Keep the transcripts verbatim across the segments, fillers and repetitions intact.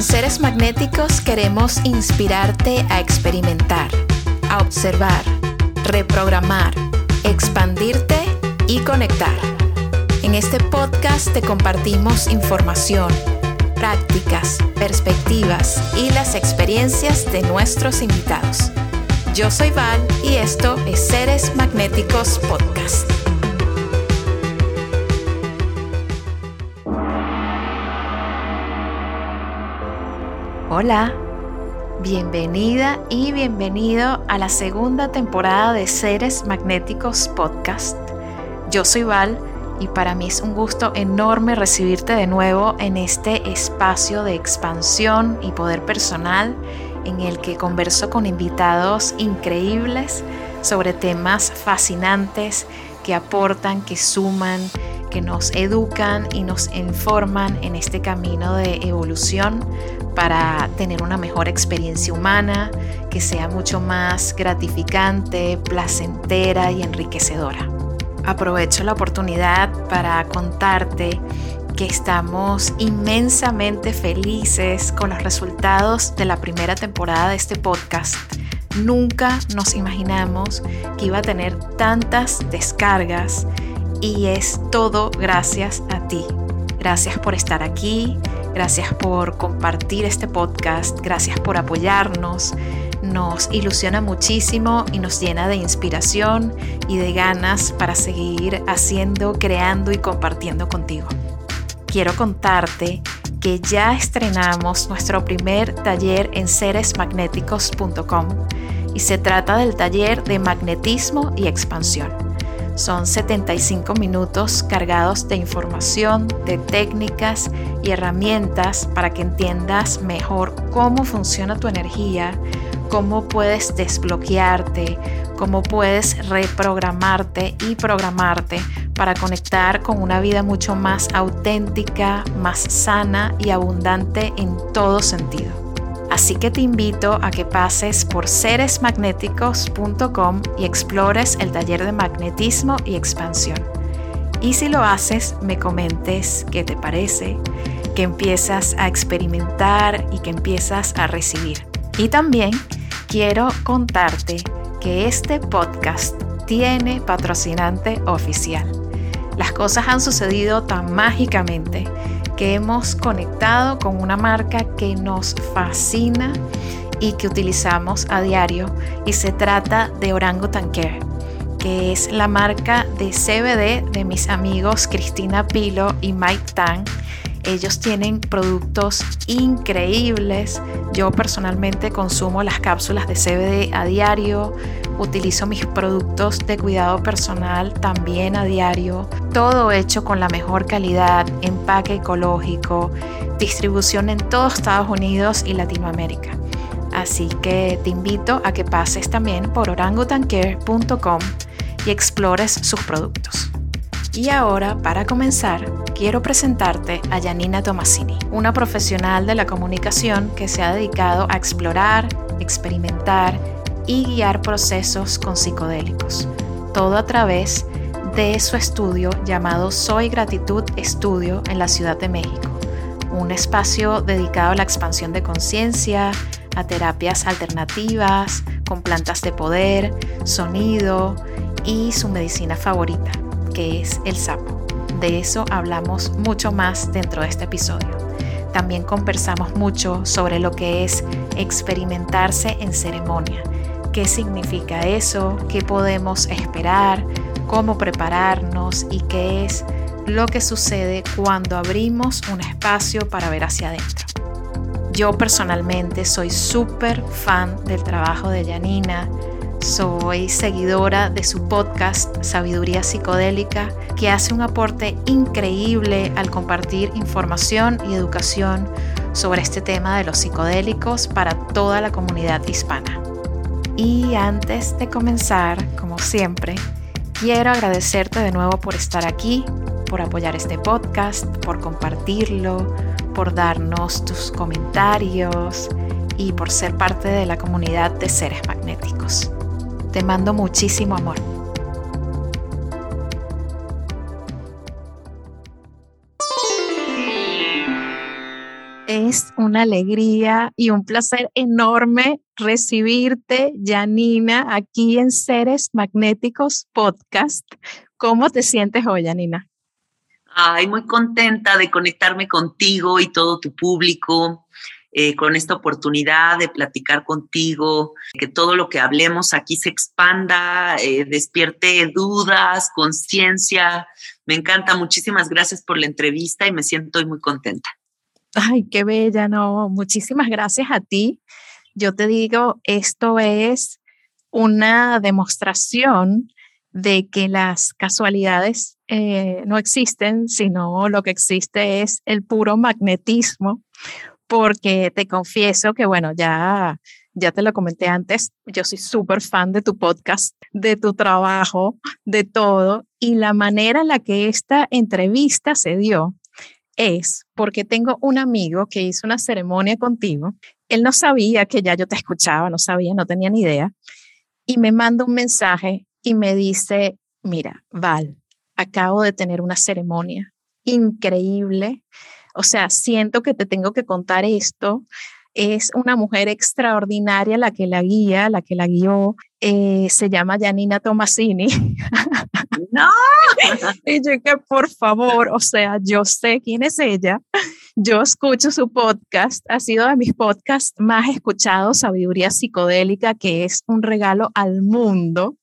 En Seres Magnéticos queremos inspirarte a experimentar, a observar, reprogramar, expandirte y conectar. En este podcast te compartimos información, prácticas, perspectivas y las experiencias de nuestros invitados. Yo soy Val y esto es Seres Magnéticos Podcast. Hola, bienvenida y bienvenido a la segunda temporada de Seres Magnéticos Podcast. Yo soy Val y para mí es un gusto enorme recibirte de nuevo en este espacio de expansión y poder personal en el que converso con invitados increíbles sobre temas fascinantes que aportan, que suman, que nos educan y nos informan en este camino de evolución para tener una mejor experiencia humana, que sea mucho más gratificante, placentera y enriquecedora. Aprovecho la oportunidad para contarte que estamos inmensamente felices con los resultados de la primera temporada de este podcast. Nunca nos imaginamos que iba a tener tantas descargas y es todo gracias a ti. Gracias por estar aquí, gracias por compartir este podcast, gracias por apoyarnos. Nos ilusiona muchísimo y nos llena de inspiración y de ganas para seguir haciendo, creando y compartiendo contigo. Quiero contarte que ya estrenamos nuestro primer taller en seres magnéticos punto com y se trata del taller de magnetismo y expansión. Son setenta y cinco minutos cargados de información, de técnicas y herramientas para que entiendas mejor cómo funciona tu energía, cómo puedes desbloquearte, cómo puedes reprogramarte y programarte para conectar con una vida mucho más auténtica, más sana y abundante en todo sentido. Así que te invito a que pases por seres magnéticos punto com y explores el taller de magnetismo y expansión. Y si lo haces, me comentes qué te parece, que empiezas a experimentar y que empiezas a recibir. Y también quiero contarte que este podcast tiene patrocinante oficial. Las cosas han sucedido tan mágicamente que hemos conectado con una marca que nos fascina y que utilizamos a diario, y se trata de Orangutan Care, que es la marca de C B D de mis amigos Cristina Pilo y Mike Tang. Ellos tienen productos increíbles. Yo personalmente consumo las cápsulas de C B D a diario, utilizo mis productos de cuidado personal también a diario, todo hecho con la mejor calidad, empaque ecológico, distribución en todos Estados Unidos y Latinoamérica. Así que te invito a que pases también por orangutan care punto com y explores sus productos. Y ahora, para comenzar, quiero presentarte a Janina Tomasini, una profesional de la comunicación que se ha dedicado a explorar, experimentar y guiar procesos con psicodélicos, todo a través de su estudio llamado Soy Gratitud Estudio en la Ciudad de México, un espacio dedicado a la expansión de conciencia, a terapias alternativas, con plantas de poder, sonido y su medicina favorita, que es el sapo. De eso hablamos mucho más dentro de este episodio. También conversamos mucho sobre lo que es experimentarse en ceremonia. ¿Qué significa eso? ¿Qué podemos esperar? ¿Cómo prepararnos? ¿Y qué es lo que sucede cuando abrimos un espacio para ver hacia adentro? Yo personalmente soy súper fan del trabajo de Janina. Soy seguidora de su podcast Sabiduría Psicodélica, que hace un aporte increíble al compartir información y educación sobre este tema de los psicodélicos para toda la comunidad hispana. Y antes de comenzar, como siempre, quiero agradecerte de nuevo por estar aquí, por apoyar este podcast, por compartirlo, por darnos tus comentarios y por ser parte de la comunidad de Seres Magnéticos. Te mando muchísimo amor. Es una alegría y un placer enorme recibirte, Janina, aquí en Seres Magnéticos Podcast. ¿Cómo te sientes hoy, Janina? Ay, muy contenta de conectarme contigo y todo tu público, eh, con esta oportunidad de platicar contigo, que todo lo que hablemos aquí se expanda, eh, despierte dudas, conciencia. Me encanta, muchísimas gracias por la entrevista y me siento hoy muy contenta. Ay, qué bella, no, muchísimas gracias a ti. Yo te digo, esto es una demostración de que las casualidades eh, no existen, sino lo que existe es el puro magnetismo, porque te confieso que, bueno, ya, ya te lo comenté antes, yo soy súper fan de tu podcast, de tu trabajo, de todo, y la manera en la que esta entrevista se dio es porque tengo un amigo que hizo una ceremonia contigo. Él no sabía que ya yo te escuchaba, no sabía, no tenía ni idea. Y me manda un mensaje y me dice, mira, Val, acabo de tener una ceremonia increíble. O sea, siento que te tengo que contar esto. Es una mujer extraordinaria la que la guía, la que la guió. Eh, se llama Janina Tomasini. ¡No! Y yo que por favor, o sea, yo sé quién es ella. Yo escucho su podcast, ha sido de mis podcasts más escuchados, Sabiduría Psicodélica, que es un regalo al mundo.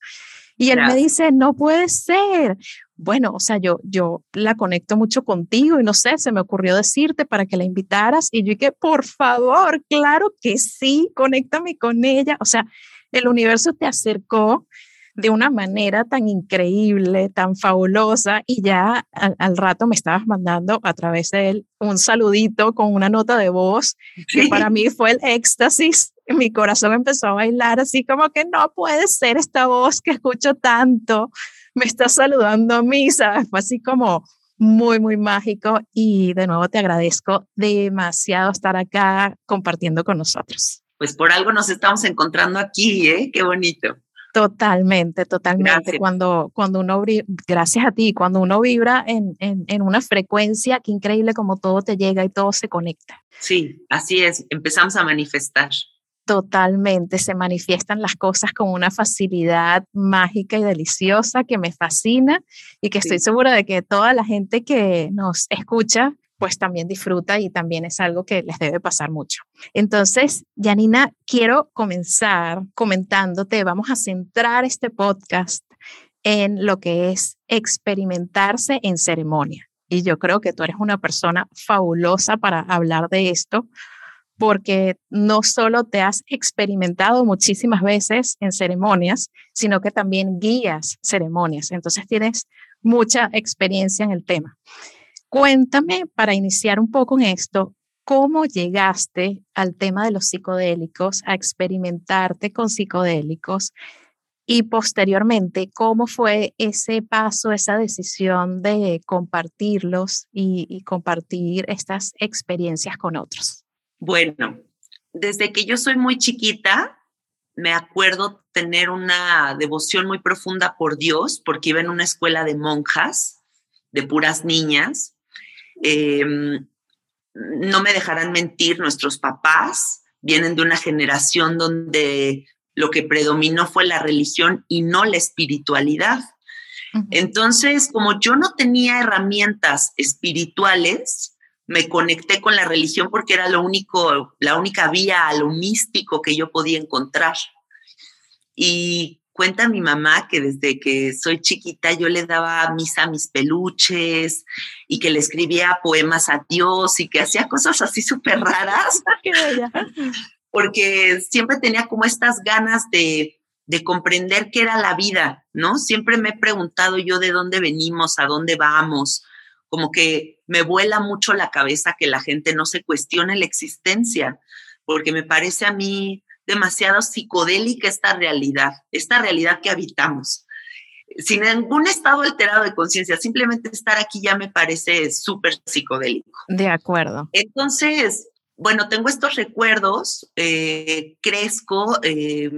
Y él no. me dice, no puede ser. Bueno, o sea, yo, yo la conecto mucho contigo y no sé, se me ocurrió decirte para que la invitaras. Y yo dije, por favor, claro que sí, conéctame con ella. O sea, el universo te acercó de una manera tan increíble, tan fabulosa, y ya al, al rato me estabas mandando a través de él un saludito con una nota de voz, que para mí fue el éxtasis. Mi corazón empezó a bailar así como que no puede ser esta voz que escucho tanto, me está saludando a mí, ¿sabes? Fue así como muy, muy mágico, y de nuevo te agradezco demasiado estar acá compartiendo con nosotros. Pues por algo nos estamos encontrando aquí, ¿eh? Qué bonito. Totalmente, totalmente. Gracias. Cuando, cuando uno gracias a ti, cuando uno vibra en, en, en una frecuencia, qué increíble como todo te llega y todo se conecta. Sí, así es. Empezamos a manifestar. Totalmente, se manifiestan las cosas con una facilidad mágica y deliciosa que me fascina y que sí. Estoy segura de que toda la gente que nos escucha pues también disfruta y también es algo que les debe pasar mucho. Entonces, Janina, quiero comenzar comentándote, vamos a centrar este podcast en lo que es experimentarse en ceremonia. Y yo creo que tú eres una persona fabulosa para hablar de esto, porque no solo te has experimentado muchísimas veces en ceremonias, sino que también guías ceremonias. Entonces tienes mucha experiencia en el tema. Cuéntame, para iniciar un poco en esto, ¿cómo llegaste al tema de los psicodélicos, a experimentarte con psicodélicos? Y posteriormente, ¿cómo fue ese paso, esa decisión de compartirlos y, y compartir estas experiencias con otros? Bueno, desde que yo soy muy chiquita, me acuerdo tener una devoción muy profunda por Dios, porque iba en una escuela de monjas, de puras niñas. Eh, no me dejarán mentir, nuestros papás vienen de una generación donde lo que predominó fue la religión y no la espiritualidad. Uh-huh. Entonces, como yo no tenía herramientas espirituales, me conecté con la religión porque era lo único, la única vía a lo místico que yo podía encontrar. Y cuenta mi mamá que desde que soy chiquita yo le daba misa a mis peluches y que le escribía poemas a Dios y que hacía cosas así súper raras. Qué bella. Porque siempre tenía como estas ganas de, de comprender qué era la vida, ¿no? Siempre me he preguntado yo de dónde venimos, a dónde vamos. Como que me vuela mucho la cabeza que la gente no se cuestione la existencia, porque me parece a mí demasiado psicodélica esta realidad, esta realidad que habitamos. Sin ningún estado alterado de conciencia, simplemente estar aquí ya me parece súper psicodélico. De acuerdo. Entonces, bueno, tengo estos recuerdos, eh, crezco, eh,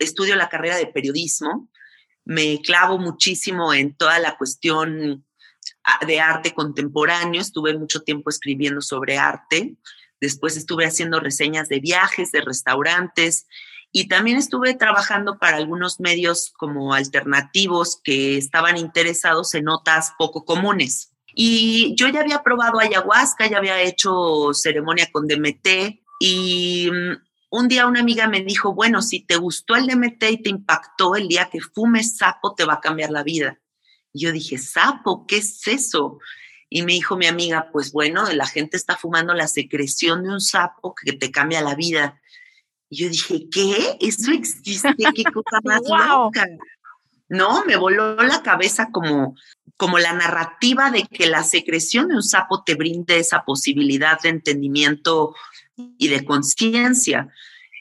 estudio la carrera de periodismo, me clavo muchísimo en toda la cuestión de arte contemporáneo, estuve mucho tiempo escribiendo sobre arte, Después estuve haciendo reseñas de viajes, de restaurantes, y también estuve trabajando para algunos medios como alternativos que estaban interesados en notas poco comunes. Y yo ya había probado ayahuasca, ya había hecho ceremonia con D M T, y un día una amiga me dijo, bueno, si te gustó el D M T y te impactó, el día que fumes sapo te va a cambiar la vida. Y yo dije, ¿sapo? ¿Qué es eso? Y me dijo mi amiga, pues bueno, la gente está fumando la secreción de un sapo que te cambia la vida. Y yo dije, ¿qué? ¿Eso existe? ¿Qué cosa más wow. loca? No, me voló la cabeza como, como la narrativa de que la secreción de un sapo te brinde esa posibilidad de entendimiento y de conciencia.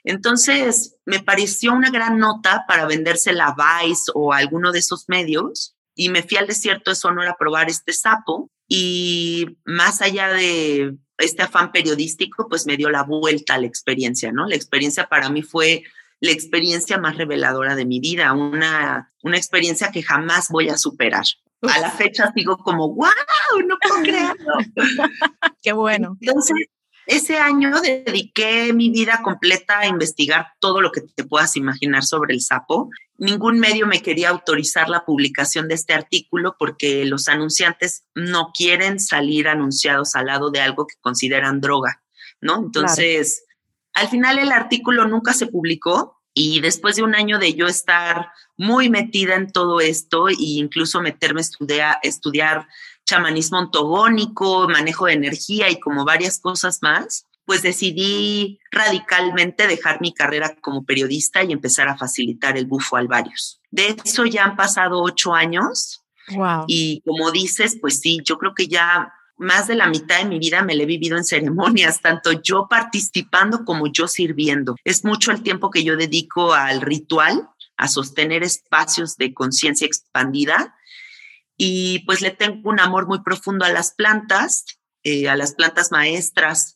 Entonces, me pareció una gran nota para vendérsela a Vice o a alguno de esos medios. Y me fui al desierto de Sonora a probar este sapo. Y más allá de este afán periodístico, pues me dio la vuelta a la experiencia, ¿no? La experiencia para mí fue la experiencia más reveladora de mi vida, una, una experiencia que jamás voy a superar. Uf. A la fecha sigo como, ¡wow! No puedo creerlo. ¡Qué bueno! Entonces, ese año dediqué mi vida completa a investigar todo lo que te puedas imaginar sobre el sapo. Ningún medio me quería autorizar la publicación de este artículo porque los anunciantes no quieren salir anunciados al lado de algo que consideran droga, ¿no? Entonces, claro. Al final el artículo nunca se publicó y después de un año de yo estar muy metida en todo esto e incluso meterme a estudiar, estudiar chamanismo ontogónico, manejo de energía y como varias cosas más, pues decidí radicalmente dejar mi carrera como periodista y empezar a facilitar el Bufo alvarius. De eso ya han pasado ocho años. Wow. Y como dices, pues sí, yo creo que ya más de la mitad de mi vida me la he vivido en ceremonias, tanto yo participando como yo sirviendo. Es mucho el tiempo que yo dedico al ritual, a sostener espacios de conciencia expandida. Y pues le tengo un amor muy profundo a las plantas, eh, a las plantas maestras,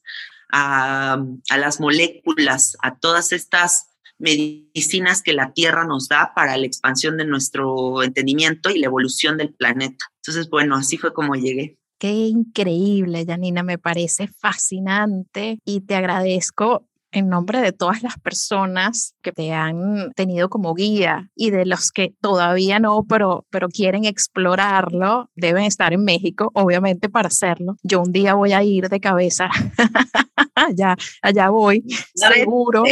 A, a las moléculas, a todas estas medicinas que la Tierra nos da para la expansión de nuestro entendimiento y la evolución del planeta. Entonces, bueno, así fue como llegué. Qué increíble, Janina, me parece fascinante y te agradezco en nombre de todas las personas que te han tenido como guía y de los que todavía no, pero, pero quieren explorarlo, deben estar en México, obviamente, para hacerlo. Yo un día voy a ir de cabeza. allá, allá voy, seguro,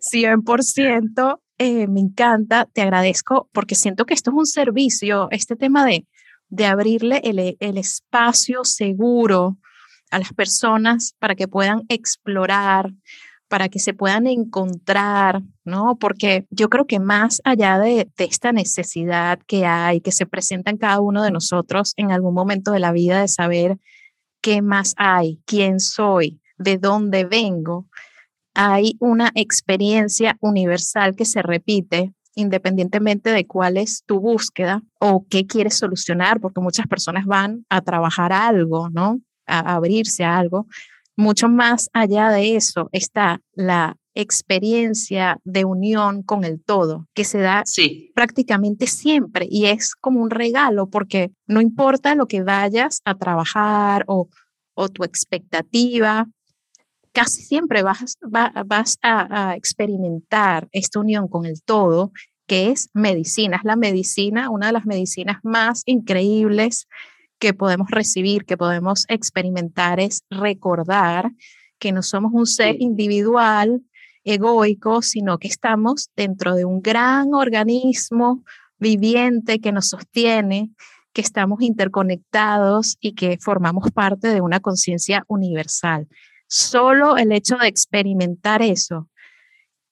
cien por ciento. Eh, me encanta, te agradezco, porque siento que esto es un servicio, este tema de, de abrirle el, el espacio seguro a las personas para que puedan explorar, para que se puedan encontrar, ¿no? Porque yo creo que más allá de, de esta necesidad que hay, que se presenta en cada uno de nosotros en algún momento de la vida, de saber qué más hay, quién soy, de dónde vengo, hay una experiencia universal que se repite independientemente de cuál es tu búsqueda o qué quieres solucionar, porque muchas personas van a trabajar algo, ¿no? A abrirse a algo. Mucho más allá de eso está la experiencia de unión con el todo, que se da sí. prácticamente siempre y es como un regalo porque no importa lo que vayas a trabajar o, o tu expectativa, casi siempre vas, va, vas a, a experimentar esta unión con el todo, que es medicina, es la medicina, una de las medicinas más increíbles que podemos recibir, que podemos experimentar, es recordar que no somos un ser individual, egoico, sino que estamos dentro de un gran organismo viviente que nos sostiene, que estamos interconectados y que formamos parte de una conciencia universal. Solo el hecho de experimentar eso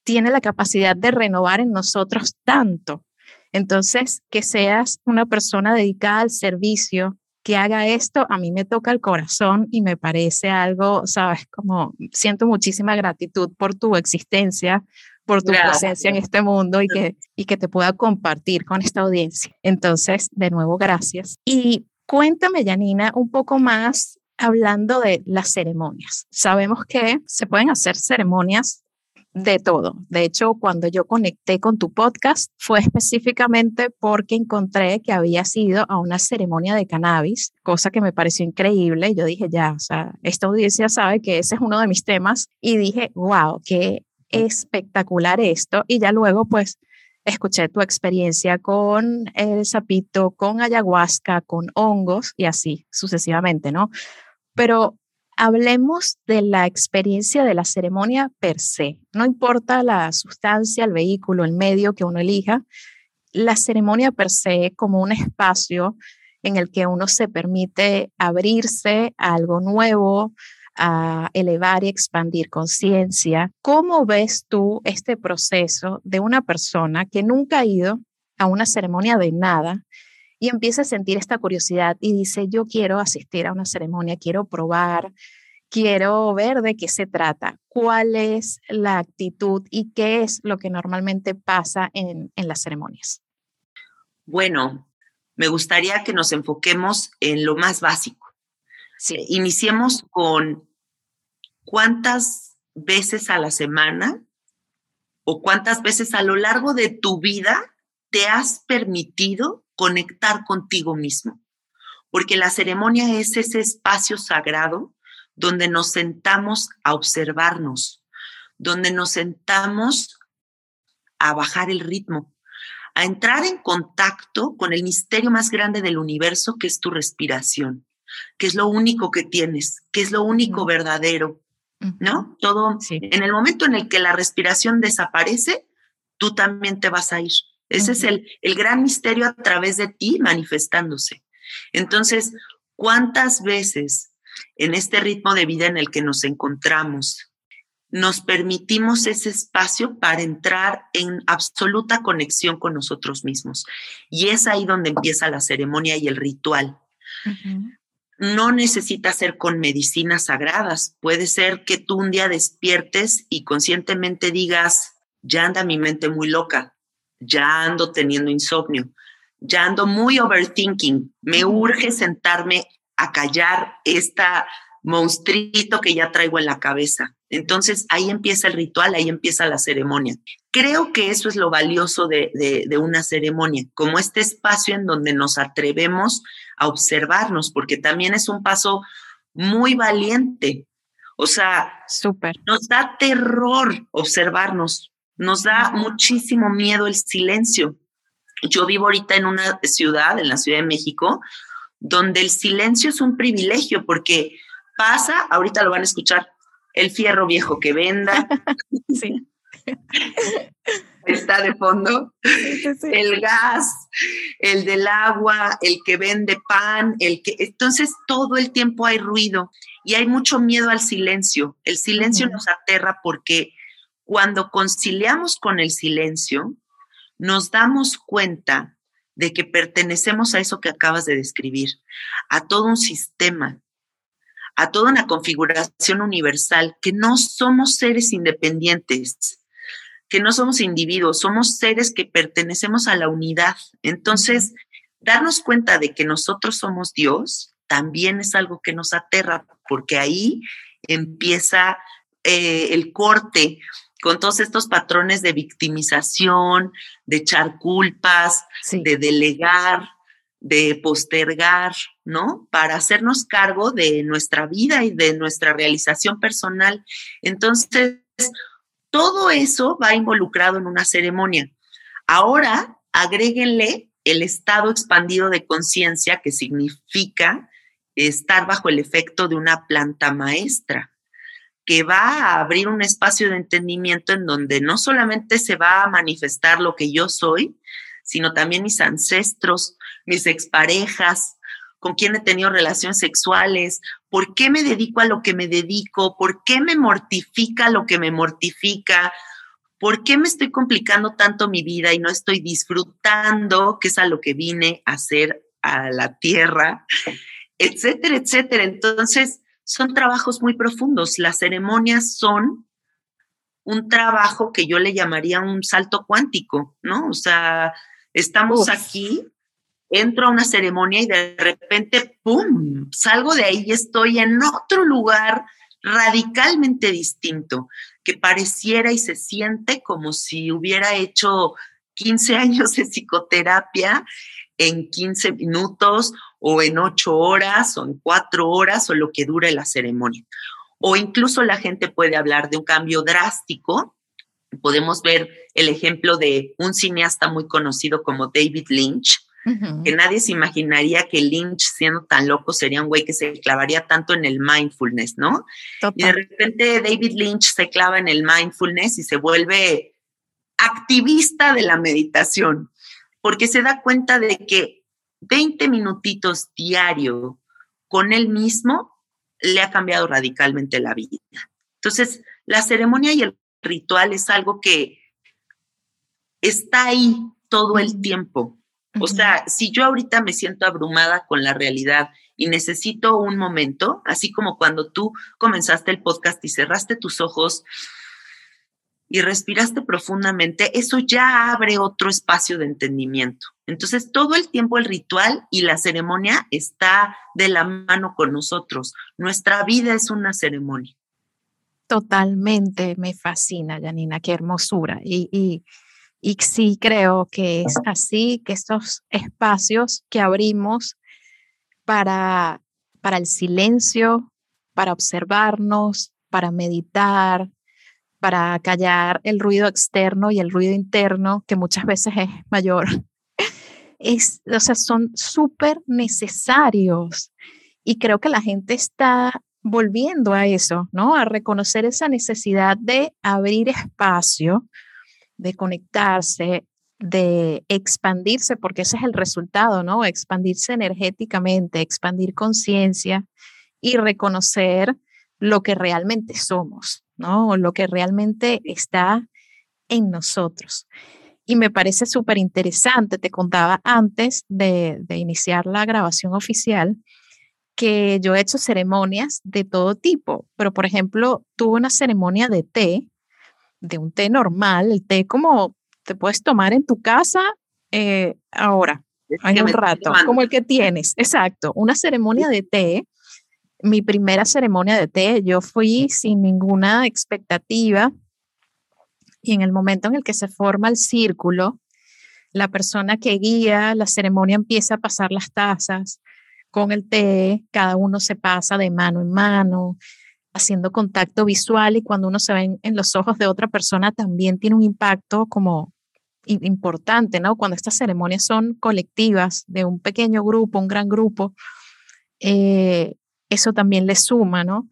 tiene la capacidad de renovar en nosotros tanto. Entonces, que seas una persona dedicada al servicio, que haga esto, a mí me toca el corazón y me parece algo, sabes, como siento muchísima gratitud por tu existencia, por tu gracias. Presencia en este mundo y que, y que te pueda compartir con esta audiencia. Entonces, de nuevo, gracias. Y cuéntame, Janina, un poco más hablando de las ceremonias. Sabemos que se pueden hacer ceremonias de todo. De hecho, cuando yo conecté con tu podcast fue específicamente porque encontré que habías ido a una ceremonia de cannabis, cosa que me pareció increíble. Yo dije, ya, o sea, esta audiencia sabe que ese es uno de mis temas. Y dije, wow, qué espectacular esto. Y ya luego, pues, escuché tu experiencia con el sapito, con ayahuasca, con hongos y así sucesivamente, ¿no? Pero hablemos de la experiencia de la ceremonia per se. No importa la sustancia, el vehículo, el medio que uno elija, la ceremonia per se como un espacio en el que uno se permite abrirse a algo nuevo, a elevar y expandir conciencia. ¿Cómo ves tú este proceso de una persona que nunca ha ido a una ceremonia de nada y empieza a sentir esta curiosidad y dice, yo quiero asistir a una ceremonia, quiero probar, quiero ver de qué se trata? ¿Cuál es la actitud y qué es lo que normalmente pasa en, en las ceremonias? Bueno, me gustaría que nos enfoquemos en lo más básico. Sí. Iniciemos con cuántas veces a la semana o cuántas veces a lo largo de tu vida te has permitido conectar contigo mismo. Porque la ceremonia es ese espacio sagrado donde nos sentamos a observarnos, donde nos sentamos a bajar el ritmo, a entrar en contacto con el misterio más grande del universo, que es tu respiración, que es lo único que tienes, que es lo único uh-huh. verdadero, ¿no? Todo, sí. En el momento en el que la respiración desaparece, tú también te vas a ir. Ese uh-huh. es el, el gran misterio a través de ti manifestándose. Entonces, ¿cuántas veces en este ritmo de vida en el que nos encontramos nos permitimos ese espacio para entrar en absoluta conexión con nosotros mismos? Y es ahí donde empieza la ceremonia y el ritual. Uh-huh. No necesita ser con medicinas sagradas. Puede ser que tú un día despiertes y conscientemente digas, ya anda mi mente muy loca, ya ando teniendo insomnio, ya ando muy overthinking, me urge sentarme a callar este monstruito que ya traigo en la cabeza. Entonces ahí empieza el ritual, ahí empieza la ceremonia. Creo que eso es lo valioso de, de, de una ceremonia, como este espacio en donde nos atrevemos a observarnos, porque también es un paso muy valiente. O sea, súper. Nos da terror observarnos, nos da muchísimo miedo el silencio. Yo vivo ahorita en una ciudad, en la Ciudad de México, donde el silencio es un privilegio, porque pasa, ahorita lo van a escuchar, el fierro viejo que venda. Sí. Está de fondo, sí, sí, sí. El gas, el del agua, el que vende pan, el que... Entonces todo el tiempo hay ruido y hay mucho miedo al silencio. El silencio uh-huh. nos aterra, porque cuando conciliamos con el silencio, nos damos cuenta de que pertenecemos a eso que acabas de describir, a todo un sistema, a toda una configuración universal, que no somos seres independientes, que no somos individuos, somos seres que pertenecemos a la unidad. Entonces, darnos cuenta de que nosotros somos Dios también es algo que nos aterra, porque ahí empieza eh, el corte con todos estos patrones de victimización, de echar culpas, sí. de delegar, de postergar, ¿no? Para hacernos cargo de nuestra vida y de nuestra realización personal. Entonces, todo eso va involucrado en una ceremonia. Ahora, agréguenle el estado expandido de conciencia, que significa estar bajo el efecto de una planta maestra, que va a abrir un espacio de entendimiento en donde no solamente se va a manifestar lo que yo soy, sino también mis ancestros, mis exparejas, con quién he tenido relaciones sexuales, por qué me dedico a lo que me dedico, por qué me mortifica lo que me mortifica, por qué me estoy complicando tanto mi vida y no estoy disfrutando, que es a lo que vine a hacer a la tierra, etcétera, etcétera. Entonces, son trabajos muy profundos. Las ceremonias son un trabajo que yo le llamaría un salto cuántico, ¿no? O sea, estamos Uf. aquí... Entro a una ceremonia y de repente, ¡pum!, salgo de ahí y estoy en otro lugar radicalmente distinto, que pareciera y se siente como si hubiera hecho quince años de psicoterapia en quince minutos o en ocho horas o en cuatro horas o lo que dure la ceremonia. O incluso la gente puede hablar de un cambio drástico. Podemos ver el ejemplo de un cineasta muy conocido como David Lynch, uh-huh. que nadie se imaginaría que Lynch, siendo tan loco, sería un güey que se clavaría tanto en el mindfulness, ¿no? Total. Y de repente David Lynch se clava en el mindfulness y se vuelve activista de la meditación, porque se da cuenta de que veinte minutitos diario con él mismo le ha cambiado radicalmente la vida. Entonces, la ceremonia y el ritual es algo que está ahí todo el tiempo. Uh-huh. O sea, si yo ahorita me siento abrumada con la realidad y necesito un momento, así como cuando tú comenzaste el podcast y cerraste tus ojos y respiraste profundamente, eso ya abre otro espacio de entendimiento. Entonces, todo el tiempo el ritual y la ceremonia está de la mano con nosotros. Nuestra vida es una ceremonia. Totalmente, me fascina, Janina, qué hermosura. Y, y, y sí creo que es así, que estos espacios que abrimos para, para el silencio, para observarnos, para meditar, para callar el ruido externo y el ruido interno, que muchas veces es mayor, es, o sea, son súper necesarios. Y creo que la gente está volviendo a eso, ¿no? A reconocer esa necesidad de abrir espacio, de conectarse, de expandirse, porque ese es el resultado, ¿no? Expandirse energéticamente, expandir conciencia y reconocer lo que realmente somos, ¿no? Lo que realmente está en nosotros. Y me parece súper interesante, te contaba antes de, de iniciar la grabación oficial, que yo he hecho ceremonias de todo tipo, pero por ejemplo, tuve una ceremonia de té, de un té normal, el té como te puedes tomar en tu casa eh, ahora, en un rato, como el que tienes, exacto, una ceremonia de té. Mi primera ceremonia de té, yo fui sin ninguna expectativa y en el momento en el que se forma el círculo, la persona que guía la ceremonia empieza a pasar las tazas con el té, cada uno se pasa de mano en mano, haciendo contacto visual, y cuando uno se ve en, en los ojos de otra persona también tiene un impacto como importante, ¿no? Cuando estas ceremonias son colectivas, de un pequeño grupo, un gran grupo, eh, eso también le suma, ¿no?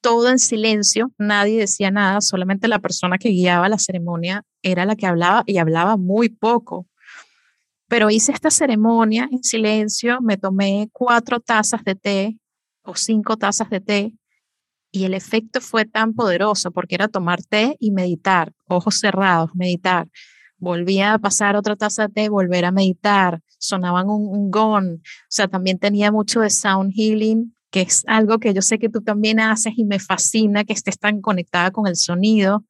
Todo en silencio, nadie decía nada, solamente la persona que guiaba la ceremonia era la que hablaba y hablaba muy poco. Pero hice esta ceremonia en silencio, me tomé cuatro tazas de té o cinco tazas de té y el efecto fue tan poderoso porque era tomar té y meditar, ojos cerrados, meditar. Volvía a pasar otra taza de té, volver a meditar, sonaban un, un gong, o sea, también tenía mucho de sound healing, que es algo que yo sé que tú también haces y me fascina que estés tan conectada con el sonido,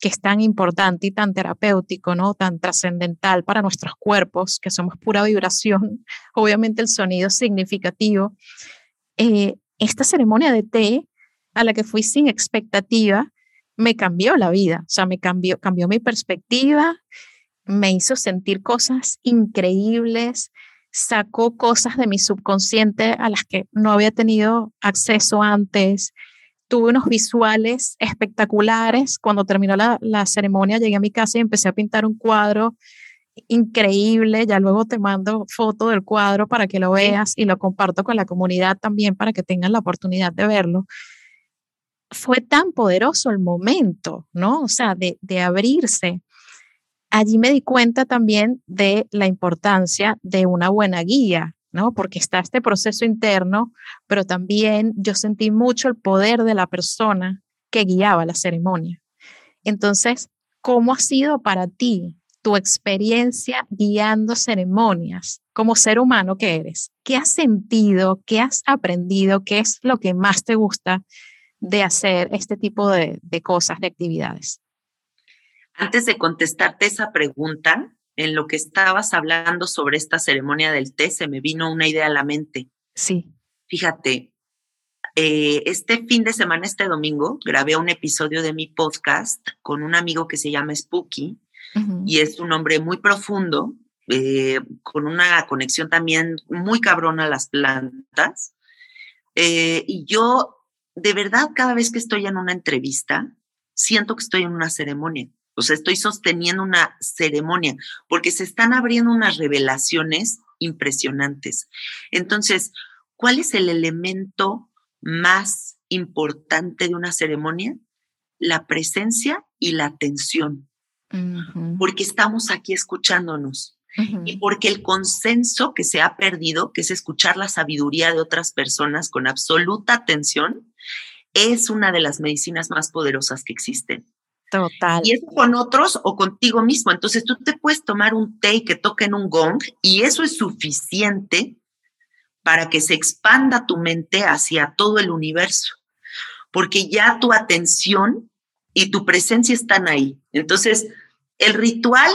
que es tan importante y tan terapéutico, ¿no? Tan trascendental para nuestros cuerpos, que somos pura vibración, obviamente el sonido es significativo. Eh, esta ceremonia de té, a la que fui sin expectativa, me cambió la vida, o sea, me cambió, cambió mi perspectiva, me hizo sentir cosas increíbles, sacó cosas de mi subconsciente a las que no había tenido acceso antes. Tuve unos visuales espectaculares. Cuando terminó la, la ceremonia, llegué a mi casa y empecé a pintar un cuadro increíble. Ya luego te mando foto del cuadro para que lo veas y lo comparto con la comunidad también para que tengan la oportunidad de verlo. Fue tan poderoso el momento, ¿no? O sea, de, de abrirse. Allí me di cuenta también de la importancia de una buena guía, ¿no? Porque está este proceso interno, pero también yo sentí mucho el poder de la persona que guiaba la ceremonia. Entonces, ¿cómo ha sido para ti tu experiencia guiando ceremonias como ser humano que eres? ¿Qué has sentido? ¿Qué has aprendido? ¿Qué es lo que más te gusta de hacer este tipo de, de cosas, de actividades? Antes de contestarte esa pregunta, en lo que estabas hablando sobre esta ceremonia del té, se me vino una idea a la mente. Sí. Fíjate, Eh, este fin de semana, este domingo, grabé un episodio de mi podcast con un amigo que se llama Spooky, uh-huh. y es un hombre muy profundo, eh, con una conexión también muy cabrona a las plantas. Eh, y yo, de verdad, cada vez que estoy en una entrevista, siento que estoy en una ceremonia. O sea, estoy sosteniendo una ceremonia porque se están abriendo unas revelaciones impresionantes. Entonces, ¿cuál es el elemento más importante de una ceremonia? La presencia y la atención. Uh-huh. Porque estamos aquí escuchándonos. Uh-huh. Y porque el consenso que se ha perdido, que es escuchar la sabiduría de otras personas con absoluta atención, es una de las medicinas más poderosas que existen. Total. Y eso con otros o contigo mismo. Entonces tú te puedes tomar un té y que toquen un gong, y eso es suficiente para que se expanda tu mente hacia todo el universo, porque ya tu atención y tu presencia están ahí. Entonces el ritual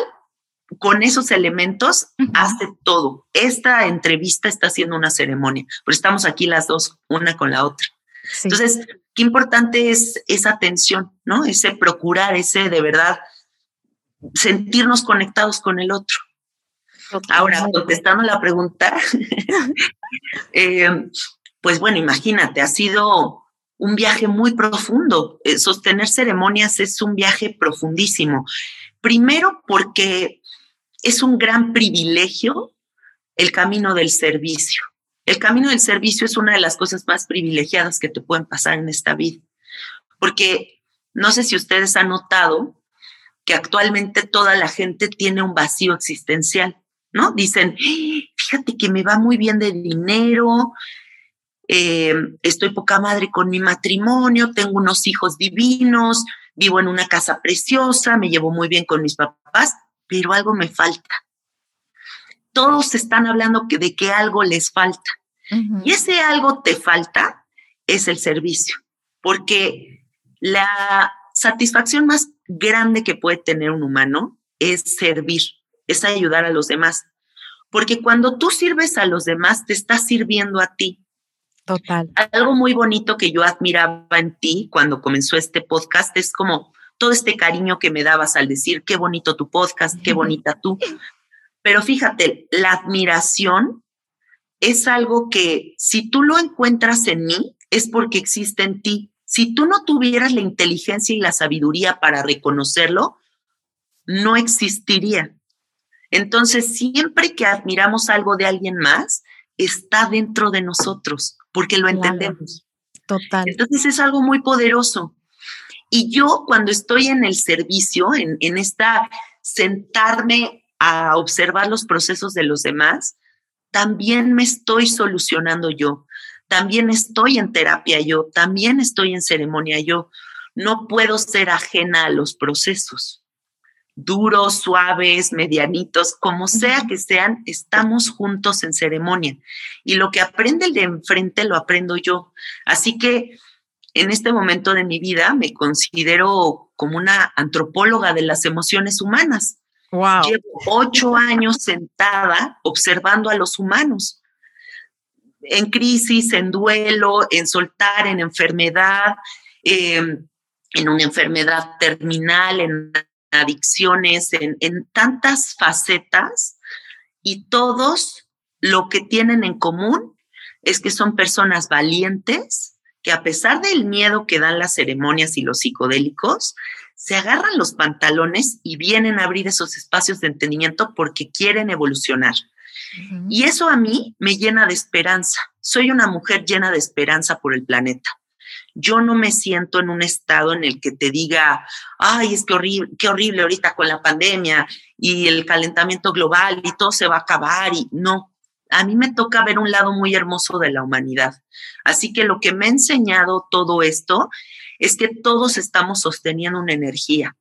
con esos elementos uh-huh. hace todo. Esta entrevista está siendo una ceremonia, pero estamos aquí las dos, una con la otra. Sí. Entonces, qué importante es esa atención, ¿no? Ese procurar, ese de verdad sentirnos conectados con el otro. Totalmente. Ahora, contestando la pregunta, eh, pues bueno, imagínate, ha sido un viaje muy profundo. Eh, sostener ceremonias es un viaje profundísimo. Primero, porque es un gran privilegio el camino del servicio. El camino del servicio es una de las cosas más privilegiadas que te pueden pasar en esta vida, porque no sé si ustedes han notado que actualmente toda la gente tiene un vacío existencial, ¿no? Dicen, fíjate que me va muy bien de dinero, eh, estoy poca madre con mi matrimonio, tengo unos hijos divinos, vivo en una casa preciosa, me llevo muy bien con mis papás, pero algo me falta. Todos están hablando que, de que algo les falta. Uh-huh. Y ese algo te falta es el servicio, porque la satisfacción más grande que puede tener un humano es servir, es ayudar a los demás. Porque cuando tú sirves a los demás, te estás sirviendo a ti. Total. Algo muy bonito que yo admiraba en ti cuando comenzó este podcast es como todo este cariño que me dabas al decir, qué bonito tu podcast, uh-huh. qué bonita tú. Pero fíjate, la admiración es algo que si tú lo encuentras en mí, es porque existe en ti. Si tú no tuvieras la inteligencia y la sabiduría para reconocerlo, no existiría. Entonces, siempre que admiramos algo de alguien más, está dentro de nosotros, porque lo claro. entendemos. Total. Entonces, es algo muy poderoso. Y yo, cuando estoy en el servicio, en, en esta sentarme a observar los procesos de los demás, también me estoy solucionando yo, también estoy en terapia yo, también estoy en ceremonia yo. No puedo ser ajena a los procesos, duros, suaves, medianitos, como sea que sean, estamos juntos en ceremonia. Y lo que aprende el de enfrente lo aprendo yo. Así que en este momento de mi vida me considero como una antropóloga de las emociones humanas. Wow. Llevo ocho años sentada observando a los humanos en crisis, en duelo, en soltar, en enfermedad, eh, en una enfermedad terminal, en adicciones, en, en tantas facetas, y todos lo que tienen en común es que son personas valientes que, a pesar del miedo que dan las ceremonias y los psicodélicos, se agarran los pantalones y vienen a abrir esos espacios de entendimiento porque quieren evolucionar. Uh-huh. Y eso a mí me llena de esperanza. Soy una mujer llena de esperanza por el planeta. Yo no me siento en un estado en el que te diga, ay, es que horrible, qué horrible ahorita con la pandemia y el calentamiento global y todo se va a acabar. Y no, a mí me toca ver un lado muy hermoso de la humanidad. Así que lo que me ha enseñado todo esto es que todos estamos sosteniendo una energía.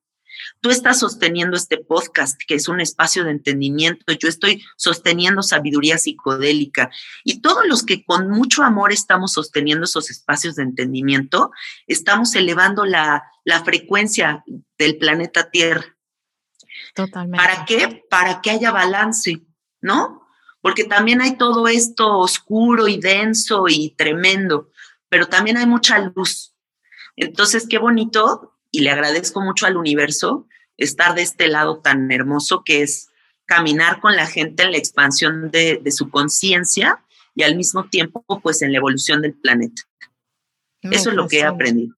Tú estás sosteniendo este podcast, que es un espacio de entendimiento. Yo estoy sosteniendo sabiduría psicodélica. Y todos los que con mucho amor estamos sosteniendo esos espacios de entendimiento, estamos elevando la, la frecuencia del planeta Tierra. Totalmente. ¿Para qué? Para que haya balance, ¿no? Porque también hay todo esto oscuro y denso y tremendo. pero también hay mucha luz. Entonces, qué bonito, y le agradezco mucho al universo estar de este lado tan hermoso que es caminar con la gente en la expansión de, de su conciencia y al mismo tiempo, pues, en la evolución del planeta. Me Eso es lo que he aprendido.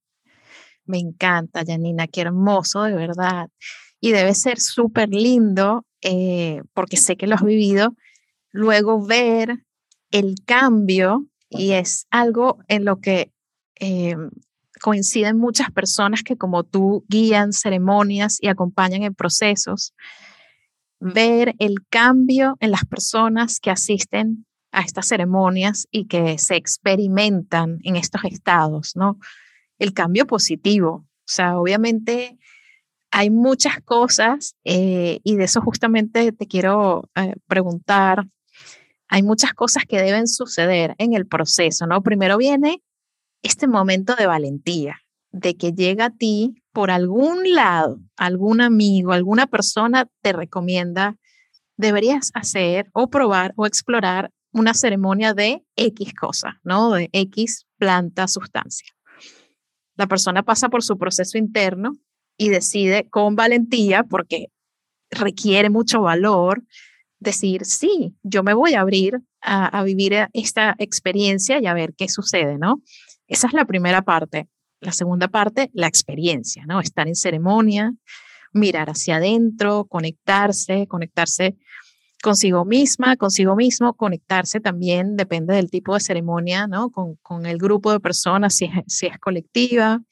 Me encanta, Janina, qué hermoso, de verdad. Y debe ser súper lindo, eh, porque sé que lo has vivido, luego ver el cambio, y es algo en lo que... Eh, coinciden muchas personas que como tú guían ceremonias y acompañan en procesos, ver el cambio en las personas que asisten a estas ceremonias y que se experimentan en estos estados, ¿no? El cambio positivo, o sea, obviamente hay muchas cosas eh, y de eso justamente te quiero eh, preguntar, hay muchas cosas que deben suceder en el proceso, ¿no? Primero viene este momento de valentía, de que llega a ti por algún lado, algún amigo, alguna persona te recomienda, deberías hacer o probar o explorar una ceremonia de X cosa, ¿no? De X planta, sustancia. La persona pasa por su proceso interno y decide con valentía, porque requiere mucho valor, decir, sí, yo me voy a abrir a, a vivir esta experiencia y a ver qué sucede, ¿no? Esa es la primera parte. La segunda parte, la experiencia, ¿no? Estar en ceremonia, mirar hacia adentro, conectarse, conectarse consigo misma, consigo mismo, conectarse también, depende del tipo de ceremonia, ¿no? Con, con el grupo de personas, si es, si es colectiva.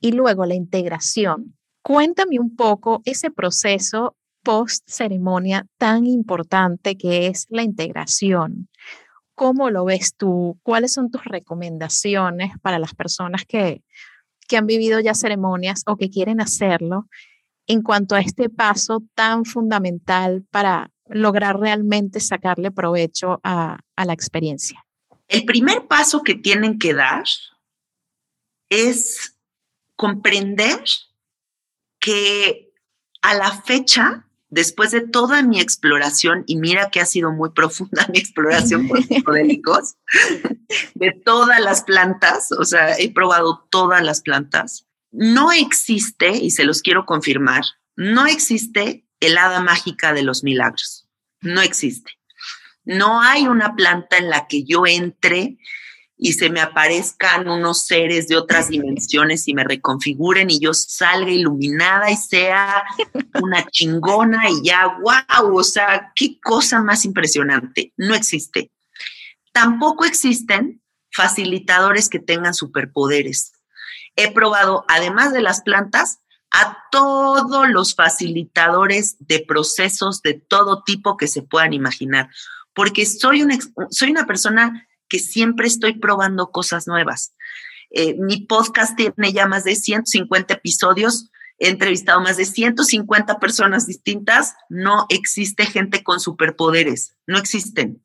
Y luego la integración. Cuéntame un poco ese proceso post-ceremonia tan importante que es la integración. ¿Cómo lo ves tú? ¿Cuáles son tus recomendaciones para las personas que, que han vivido ya ceremonias o que quieren hacerlo en cuanto a este paso tan fundamental para lograr realmente sacarle provecho a, a la experiencia? El primer paso que tienen que dar es comprender que a la fecha, después de toda mi exploración, y mira que ha sido muy profunda mi exploración con psicodélicos, de todas las plantas, o sea, he probado todas las plantas, no existe, y se los quiero confirmar, no existe el hada mágica de los milagros, no existe. No hay una planta en la que yo entre y se me aparezcan unos seres de otras dimensiones y me reconfiguren y yo salga iluminada y sea una chingona y ya, wow, o sea, qué cosa más impresionante. No existe. Tampoco existen facilitadores que tengan superpoderes. He probado, además de las plantas, a todos los facilitadores de procesos de todo tipo que se puedan imaginar, porque soy una, soy una persona... que siempre estoy probando cosas nuevas. Eh, mi podcast tiene ya más de ciento cincuenta episodios, he entrevistado más de ciento cincuenta personas distintas, no existe gente con superpoderes, no existen.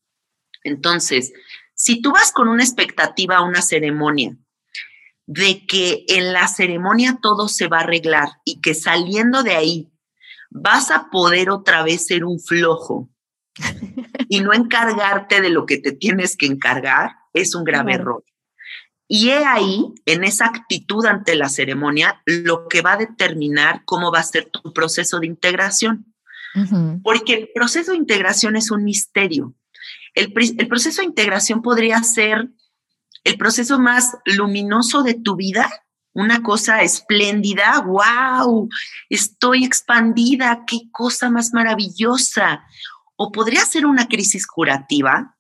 Entonces, si tú vas con una expectativa a una ceremonia, de que en la ceremonia todo se va a arreglar y que saliendo de ahí vas a poder otra vez ser un flojo, y no encargarte de lo que te tienes que encargar, es un grave bueno. error. Y he ahí, en esa actitud ante la ceremonia, lo que va a determinar cómo va a ser tu proceso de integración. Uh-huh. Porque el proceso de integración es un misterio. El, el proceso de integración podría ser el proceso más luminoso de tu vida, una cosa espléndida, wow, estoy expandida, qué cosa más maravillosa. O podría ser una crisis curativa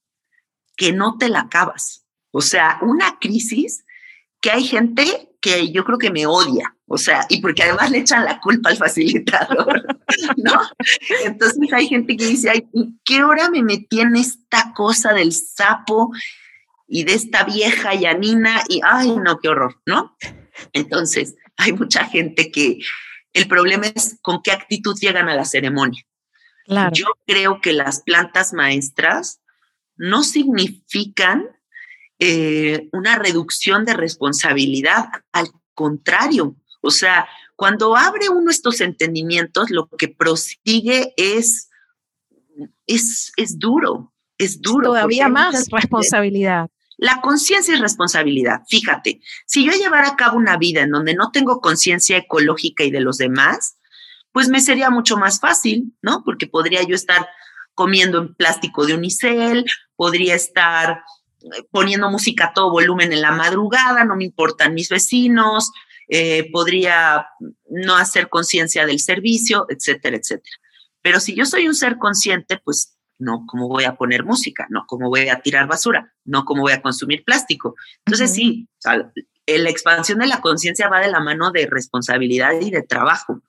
que no te la acabas. O sea, una crisis que hay gente que yo creo que me odia. O sea, y porque además le echan la culpa al facilitador, ¿no? Entonces hay gente que dice, ay, ¿qué hora me metí en esta cosa del sapo y de esta vieja Janina? Y, ay, no, qué horror, ¿no? Entonces hay mucha gente que el problema es con qué actitud llegan a la ceremonia. Claro. Yo creo que las plantas maestras no significan eh, una reducción de responsabilidad, al contrario. O sea, cuando abre uno estos entendimientos, lo que prosigue es, es, es duro, es duro. Todavía más responsabilidad. La conciencia es responsabilidad. Fíjate, si yo llevara a cabo una vida en donde no tengo conciencia ecológica y de los demás, pues me sería mucho más fácil, ¿no? Porque podría yo estar comiendo en plástico de unicel, podría estar poniendo música a todo volumen en la madrugada, no me importan mis vecinos, eh, podría no hacer conciencia del servicio, etcétera, etcétera. Pero si yo soy un ser consciente, pues no cómo voy a poner música, no cómo voy a tirar basura, no cómo voy a consumir plástico. Entonces uh-huh. sí, o sea, la expansión de la conciencia va de la mano de responsabilidad y de trabajo.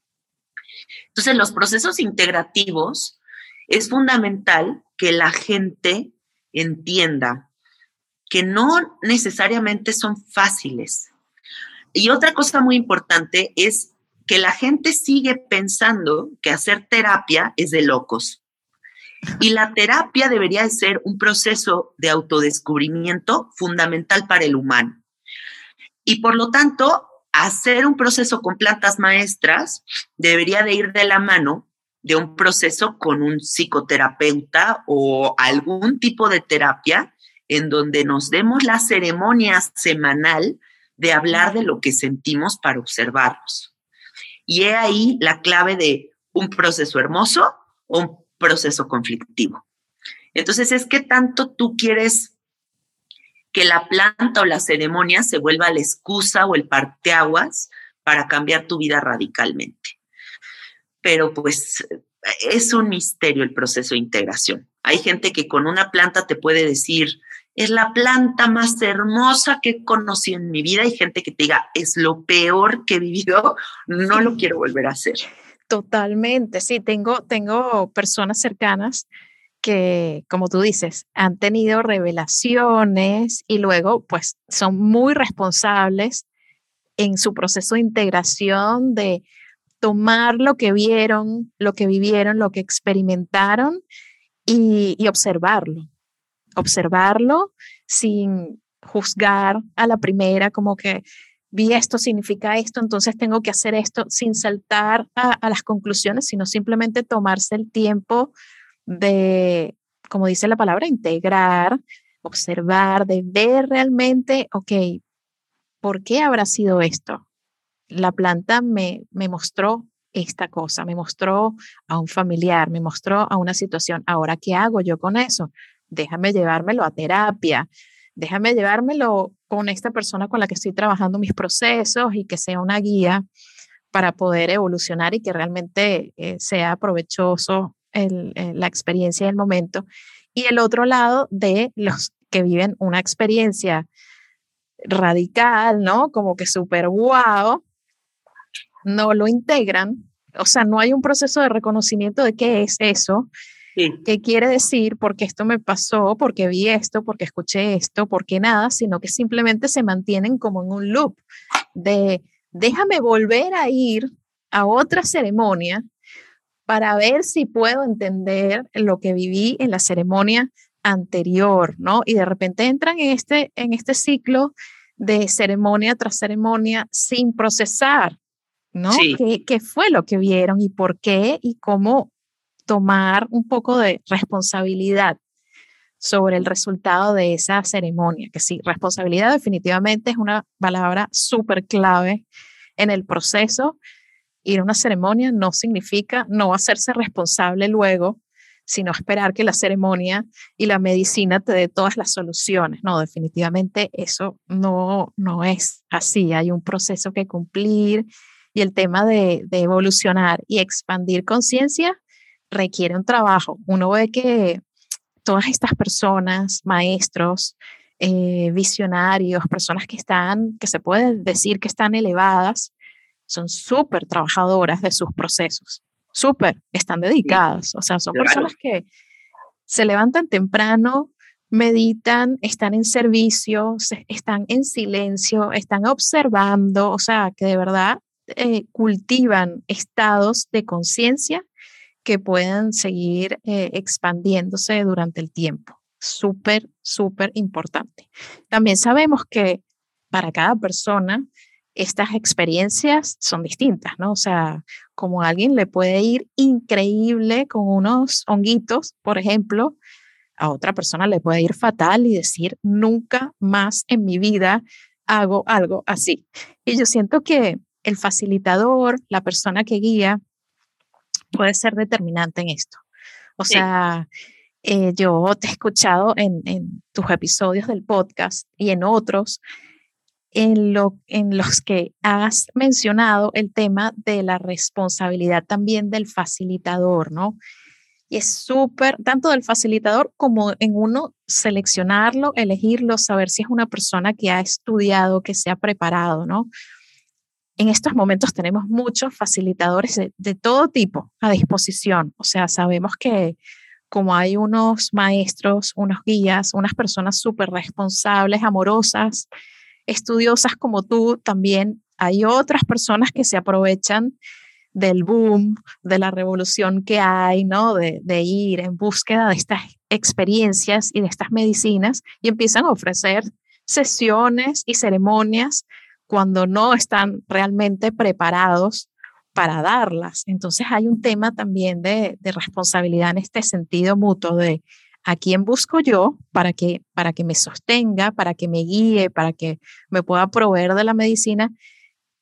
Entonces, los procesos integrativos es fundamental que la gente entienda que no necesariamente son fáciles. Y otra cosa muy importante es que la gente sigue pensando que hacer terapia es de locos. Y la terapia debería ser un proceso de autodescubrimiento fundamental para el humano. Y por lo tanto, hacer un proceso con plantas maestras debería de ir de la mano de un proceso con un psicoterapeuta o algún tipo de terapia en donde nos demos la ceremonia semanal de hablar de lo que sentimos para observarnos. Y he ahí la clave de un proceso hermoso o un proceso conflictivo. Entonces, es que tanto tú quieres que la planta o la ceremonia se vuelva la excusa o el parteaguas para cambiar tu vida radicalmente. Pero pues es un misterio el proceso de integración. Hay gente que con una planta te puede decir, es la planta más hermosa que conocí en mi vida, y gente que te diga, es lo peor que he vivido, no lo quiero volver a hacer. Totalmente, sí, tengo, tengo personas cercanas que, como tú dices, han tenido revelaciones y luego pues son muy responsables en su proceso de integración, de tomar lo que vieron, lo que vivieron, lo que experimentaron y, y observarlo, observarlo sin juzgar a la primera, como que vi esto, significa esto, entonces tengo que hacer esto, sin saltar a, a las conclusiones, sino simplemente tomarse el tiempo de, como dice la palabra, integrar, observar, de ver realmente, ok, ¿por qué habrá sido esto? La planta me, me mostró esta cosa, me mostró a un familiar, me mostró a una situación. Ahora, ¿qué hago yo con eso? Déjame llevármelo a terapia, déjame llevármelo con esta persona con la que estoy trabajando mis procesos y que sea una guía para poder evolucionar y que realmente eh, sea provechoso el, el, la experiencia del momento. Y el otro lado de los que viven una experiencia radical, ¿no? Como que súper guau, no lo integran. O sea, no hay un proceso de reconocimiento de qué es eso. Sí. ¿Qué quiere decir? Porque esto me pasó, porque vi esto, porque escuché esto, porque nada, sino que simplemente se mantienen como en un loop de déjame volver a ir a otra ceremonia para ver si puedo entender lo que viví en la ceremonia anterior, ¿no? Y de repente entran en este, en este ciclo de ceremonia tras ceremonia sin procesar, ¿no? Sí. ¿Qué, qué fue lo que vieron y por qué y cómo tomar un poco de responsabilidad sobre el resultado de esa ceremonia? Que sí, responsabilidad definitivamente es una palabra súper clave en el proceso. Ir a una ceremonia no significa no hacerse responsable luego, sino esperar que la ceremonia y la medicina te dé todas las soluciones. No, definitivamente eso no, no es así. Hay un proceso que cumplir y el tema de, de evolucionar y expandir conciencia requiere un trabajo. Uno ve que todas estas personas, maestros, eh, visionarios, personas que están, que se puede decir que están elevadas, son súper trabajadoras de sus procesos, súper, están dedicadas. O sea, son claro. personas que se levantan temprano, meditan, están en servicio, se, están en silencio, están observando, o sea, que de verdad eh, cultivan estados de conciencia que puedan seguir eh, expandiéndose durante el tiempo. Súper, súper importante. También sabemos que para cada persona estas experiencias son distintas, ¿no? O sea, como a alguien le puede ir increíble con unos honguitos, por ejemplo, A otra persona le puede ir fatal y decir, nunca más en mi vida hago algo así. Y yo siento que el facilitador, la persona que guía, puede ser determinante en esto. O sí. sea, eh, yo te he escuchado en, en tus episodios del podcast y en otros, en, lo, en los que has mencionado el tema de la responsabilidad también del facilitador, ¿no? Y es súper, tanto del facilitador como en uno seleccionarlo, elegirlo, saber si es una persona que ha estudiado, que se ha preparado, ¿no? En estos momentos tenemos muchos facilitadores de, de todo tipo a disposición. O sea, sabemos que como hay unos maestros, unos guías, unas personas súper responsables, amorosas, estudiosas como tú, también hay otras personas que se aprovechan del boom, de la revolución que hay, ¿no? De, de ir en búsqueda de estas experiencias y de estas medicinas y empiezan a ofrecer sesiones y ceremonias cuando no están realmente preparados para darlas. Entonces hay un tema también de, de responsabilidad en este sentido mutuo de a quién busco yo para que, para que me sostenga, para que me guíe, para que me pueda proveer de la medicina.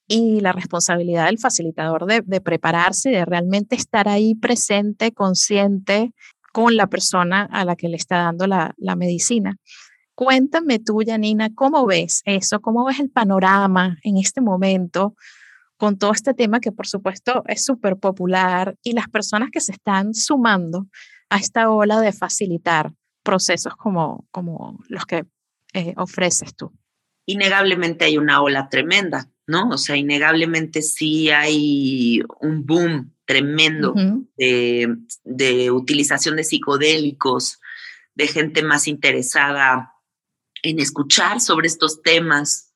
Y la responsabilidad del facilitador de, de prepararse, de realmente estar ahí presente, consciente con la persona a la que le está dando la, la medicina. Cuéntame tú, Janina, ¿cómo ves eso? ¿Cómo ves el panorama en este momento con todo este tema que por supuesto es súper popular y las personas que se están sumando a esta ola de facilitar procesos como, como los que eh, ofreces tú? Innegablemente hay una ola tremenda, ¿no? O sea, innegablemente sí hay un boom tremendo uh-huh. de, de utilización de psicodélicos, de gente más interesada en escuchar sobre estos temas.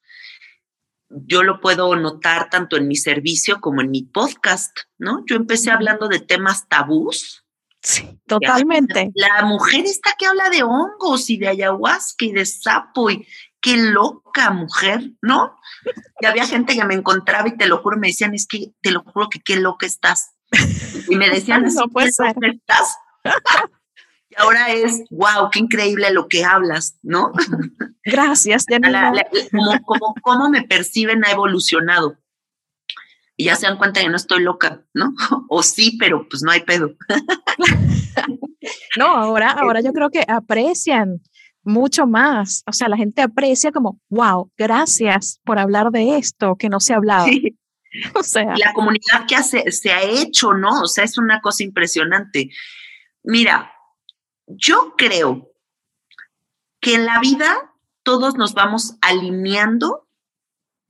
Yo lo puedo notar tanto en mi servicio como en mi podcast, ¿no? Yo empecé hablando de temas tabús. Sí, totalmente. La mujer está que habla de hongos y de ayahuasca y de sapo y... ¡Qué loca mujer!, ¿no? Y había gente que me encontraba y te lo juro, me decían, es que te lo juro que qué loca estás. Y me decían, no puede ser. ¿Qué loca estás? Y ahora es, wow, qué increíble lo que hablas, ¿no? Gracias, Janina. Como, como, como me perciben ha evolucionado. Y ya se dan cuenta que no estoy loca, ¿no? O sí, pero pues no hay pedo. No, ahora, ahora yo creo que aprecian mucho más, o sea, la gente aprecia como, wow, gracias por hablar de esto que no se hablaba. Sí. O sea, la comunidad que hace, se ha hecho, ¿no? O sea, es una cosa impresionante. Mira, yo creo que en la vida todos nos vamos alineando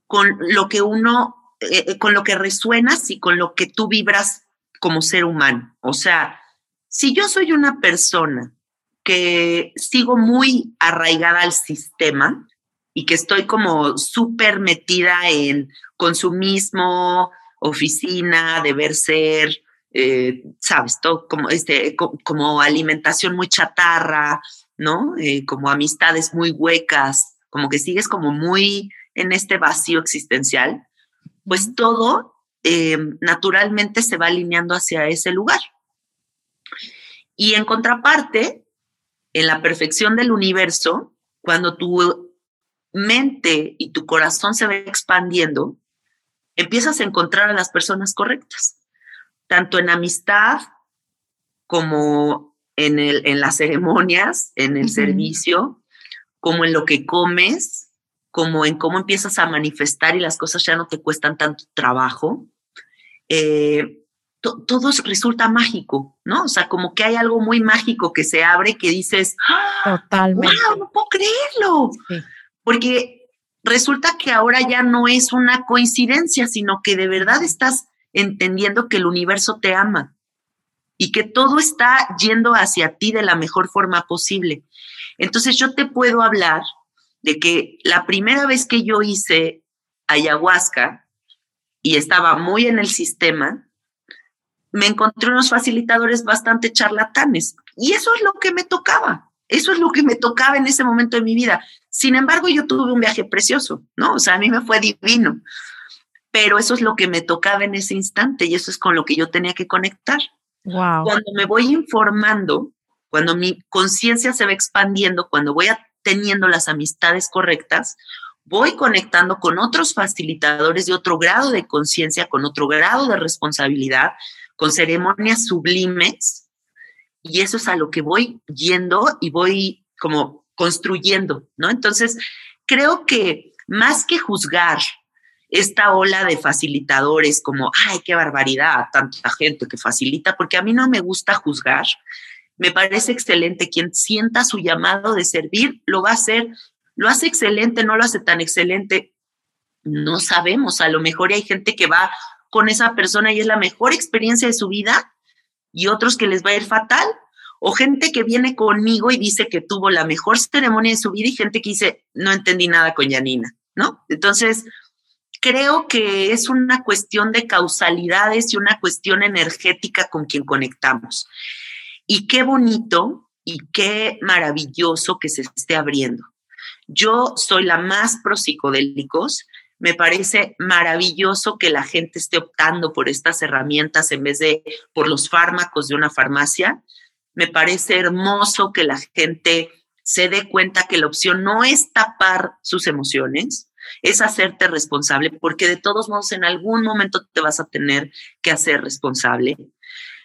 con lo que uno, eh, con lo que resuenas y con lo que tú vibras como ser humano. O sea, si yo soy una persona que sigo muy arraigada al sistema y que estoy como súper metida en consumismo, oficina, deber ser, eh, sabes, todo como, este, como alimentación muy chatarra, ¿no? Eh, como amistades muy huecas, como que sigues como muy en este vacío existencial, pues todo eh, naturalmente se va alineando hacia ese lugar. Y en contraparte, en la perfección del universo, cuando tu mente y tu corazón se ve expandiendo, empiezas a encontrar a las personas correctas, tanto en amistad como en, el, en las ceremonias, en el uh-huh. servicio, como en lo que comes, como en cómo empiezas a manifestar y las cosas ya no te cuestan tanto trabajo. Eh, todo resulta mágico, ¿no? O sea, como que hay algo muy mágico que se abre que dices, ¡ah, totalmente! ¡Wow, no puedo creerlo! Sí. Porque resulta que ahora ya no es una coincidencia, sino que de verdad estás entendiendo que el universo te ama y que todo está yendo hacia ti de la mejor forma posible. Entonces yo te puedo hablar de que la primera vez que yo hice ayahuasca y estaba muy en el sistema, me encontré unos facilitadores bastante charlatanes y eso es lo que me tocaba, eso es lo que me tocaba en ese momento de mi vida. Sin embargo, yo tuve un viaje precioso, ¿no? O sea, a mí me fue divino, pero eso es lo que me tocaba en ese instante y eso es con lo que yo tenía que conectar. Wow. Cuando me voy informando, cuando mi conciencia se va expandiendo, cuando voy teniendo las amistades correctas, voy conectando con otros facilitadores de otro grado de conciencia, con otro grado de responsabilidad, con ceremonias sublimes, y eso es a lo que voy yendo y voy como construyendo, ¿no? Entonces, creo que más que juzgar esta ola de facilitadores como, ay, qué barbaridad, tanta gente que facilita, porque a mí no me gusta juzgar, me parece excelente, quien sienta su llamado de servir lo va a hacer, lo hace excelente, no lo hace tan excelente, no sabemos, a lo mejor hay gente que va con esa persona y es la mejor experiencia de su vida y otros que les va a ir fatal, o gente que viene conmigo y dice que tuvo la mejor ceremonia de su vida y gente que dice, no entendí nada con Janina, ¿no? Entonces, creo que es una cuestión de causalidades y una cuestión energética con quien conectamos. Y qué bonito y qué maravilloso que se esté abriendo. Yo soy la más pro psicodélicos. Me parece maravilloso que la gente esté optando por estas herramientas en vez de por los fármacos de una farmacia. Me parece hermoso que la gente se dé cuenta que la opción no es tapar sus emociones, es hacerte responsable, porque de todos modos en algún momento te vas a tener que hacer responsable.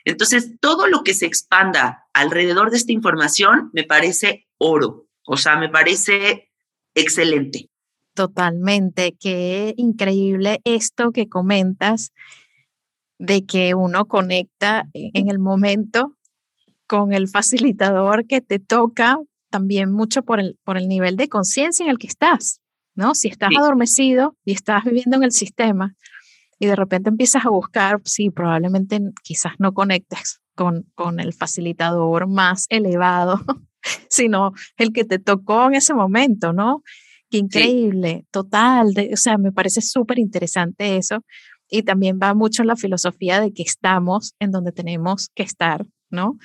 Entonces, todo lo que se expanda alrededor de esta información me parece oro, o sea, me parece excelente. Totalmente, qué increíble esto que comentas de que uno conecta en el momento con el facilitador que te toca, también mucho por el, por el nivel de conciencia en el que estás, ¿no? Si estás sí. adormecido y estás viviendo en el sistema y de repente empiezas a buscar, sí, probablemente quizás no conectes con, con el facilitador más elevado, sino el que te tocó en ese momento, ¿no? Qué increíble, sí. total, de, o sea, me parece súper interesante eso, y también va mucho la filosofía de que estamos en donde tenemos que estar, ¿no?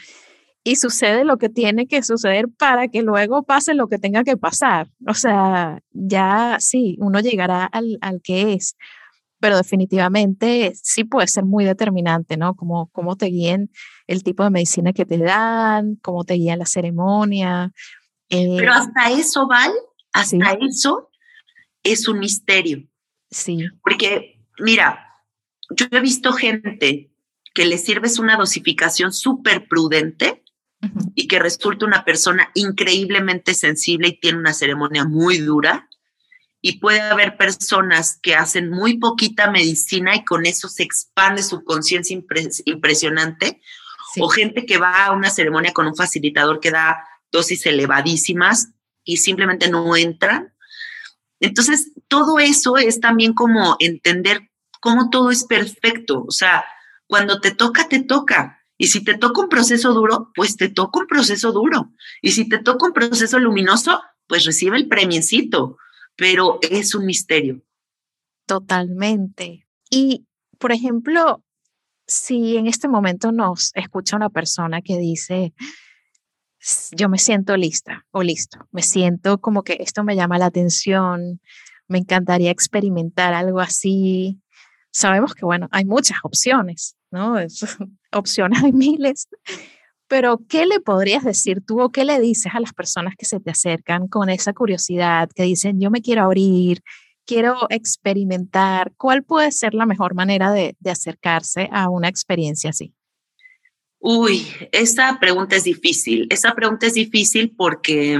Y sucede lo que tiene que suceder para que luego pase lo que tenga que pasar, o sea, ya sí, uno llegará al, al que es, pero definitivamente sí puede ser muy determinante, ¿no? Como, cómo te guíen el tipo de medicina que te dan, cómo te guían la ceremonia. Eh, pero hasta eso, Val, Hasta sí. eso es un misterio. Sí. Porque, mira, yo he visto gente que le sirves una dosificación súper prudente uh-huh. y que resulta una persona increíblemente sensible y tiene una ceremonia muy dura. Y puede haber personas que hacen muy poquita medicina y con eso se expande su conciencia impres- impresionante. Sí. O gente que va a una ceremonia con un facilitador que da dosis elevadísimas y simplemente no entran. Entonces, todo eso es también como entender cómo todo es perfecto. O sea, cuando te toca, te toca. Y si te toca un proceso duro, pues te toca un proceso duro. Y si te toca un proceso luminoso, pues recibe el premiecito. Pero es un misterio. Totalmente. Y, por ejemplo, si en este momento nos escucha una persona que dice... yo me siento lista o listo, me siento como que esto me llama la atención, me encantaría experimentar algo así. Sabemos que, bueno, hay muchas opciones, ¿no? Es, opciones hay miles, pero ¿qué le podrías decir tú o qué le dices a las personas que se te acercan con esa curiosidad, que dicen yo me quiero abrir, quiero experimentar? ¿Cuál puede ser la mejor manera de, de acercarse a una experiencia así? Uy, esa pregunta es difícil. Esa pregunta es difícil porque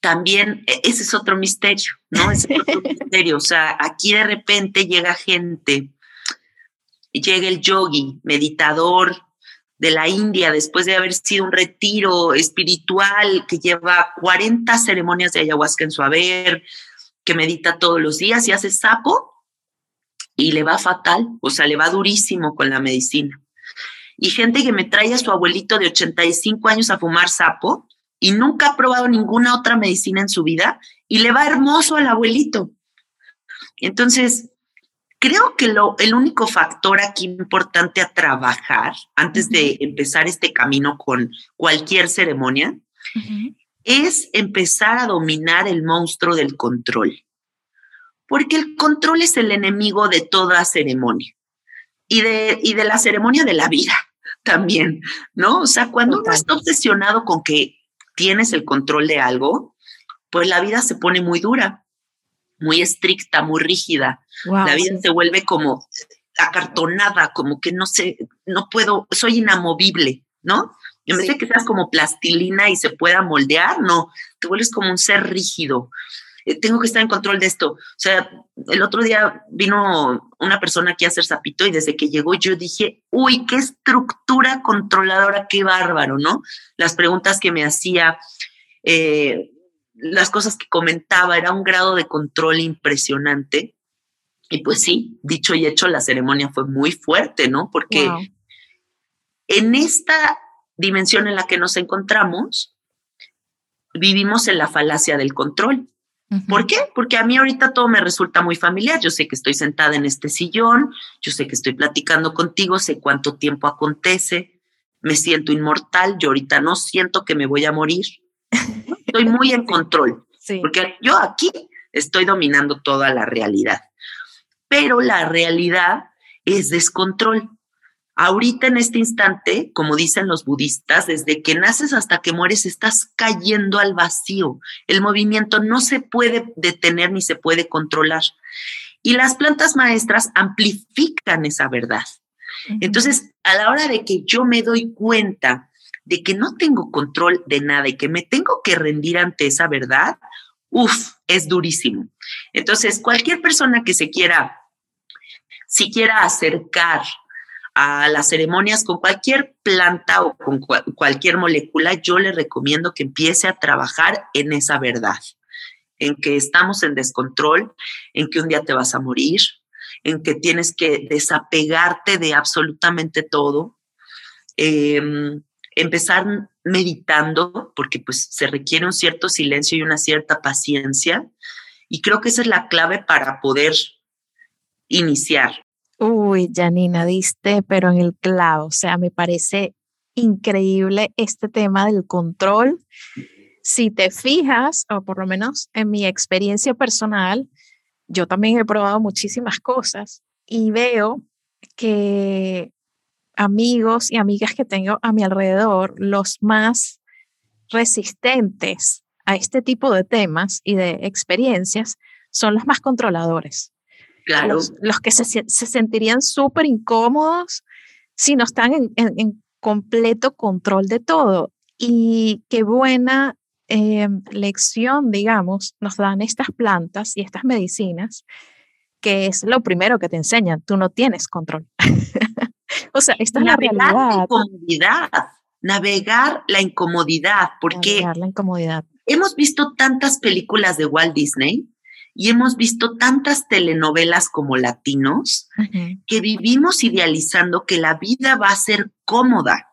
también ese es otro misterio, ¿no? Ese es otro misterio. O sea, aquí de repente llega gente, llega el yogi, meditador de la India, después de haber sido un retiro espiritual que lleva cuarenta ceremonias de ayahuasca en su haber, que medita todos los días y hace sapo y le va fatal, o sea, le va durísimo con la medicina. Y gente que me trae a su abuelito de ochenta y cinco años a fumar sapo y nunca ha probado ninguna otra medicina en su vida y le va hermoso al abuelito. Entonces, creo que lo, el único factor aquí importante a trabajar antes uh-huh. de empezar este camino con cualquier ceremonia uh-huh. es empezar a dominar el monstruo del control. Porque el control es el enemigo de toda ceremonia y de, y de la ceremonia de la vida. también, ¿no? O sea, cuando uno está obsesionado con que tienes el control de algo, pues la vida se pone muy dura, muy estricta, muy rígida. Wow, la vida sí. se vuelve como acartonada, como que no sé, no puedo, soy inamovible, ¿no? En vez sí. de que seas como plastilina y se pueda moldear, no, te vuelves como un ser rígido. Eh, tengo que estar en control de esto. O sea, el otro día vino una persona aquí a hacer zapito y desde que llegó yo dije, uy, qué estructura controladora, qué bárbaro, ¿no? Las preguntas que me hacía, eh, las cosas que comentaba, era un grado de control impresionante. Y pues sí, dicho y hecho, la ceremonia fue muy fuerte, ¿no? Porque wow. en esta dimensión en la que nos encontramos, vivimos en la falacia del control. Uh-huh. ¿Por qué? Porque a mí ahorita todo me resulta muy familiar. Yo sé que estoy sentada en este sillón, yo sé que estoy platicando contigo, sé cuánto tiempo acontece, me siento inmortal, yo ahorita no siento que me voy a morir. Estoy muy en control, sí. porque yo aquí estoy dominando toda la realidad. Pero la realidad es descontrol. Ahorita en este instante, como dicen los budistas, desde que naces hasta que mueres estás cayendo al vacío. El movimiento no se puede detener ni se puede controlar. Y las plantas maestras amplifican esa verdad. Uh-huh. Entonces, a la hora de que yo me doy cuenta de que no tengo control de nada y que me tengo que rendir ante esa verdad, uf, es durísimo. Entonces, cualquier persona que se quiera, si quiera acercar a las ceremonias con cualquier planta o con cual, cualquier molécula, yo le recomiendo que empiece a trabajar en esa verdad, en que estamos en descontrol, en que un día te vas a morir, en que tienes que desapegarte de absolutamente todo, eh, empezar meditando, porque pues se requiere un cierto silencio y una cierta paciencia, y creo que esa es la clave para poder iniciar. Uy, Janina, diste pero en el clavo, o sea, me parece increíble este tema del control. Si te fijas, o por lo menos en mi experiencia personal, yo también he probado muchísimas cosas y veo que amigos y amigas que tengo a mi alrededor, los más resistentes a este tipo de temas y de experiencias son los más controladores. Claro. Los, los que se, se sentirían súper incómodos si no están en, en, en completo control de todo. Y qué buena eh, lección, digamos, nos dan estas plantas y estas medicinas, que es lo primero que te enseñan, tú no tienes control. O sea, esta navegar es la realidad. La incomodidad, navegar la incomodidad, porque navegar la incomodidad. Hemos visto tantas películas de Walt Disney y hemos visto tantas telenovelas como latinos uh-huh. que vivimos idealizando que la vida va a ser cómoda,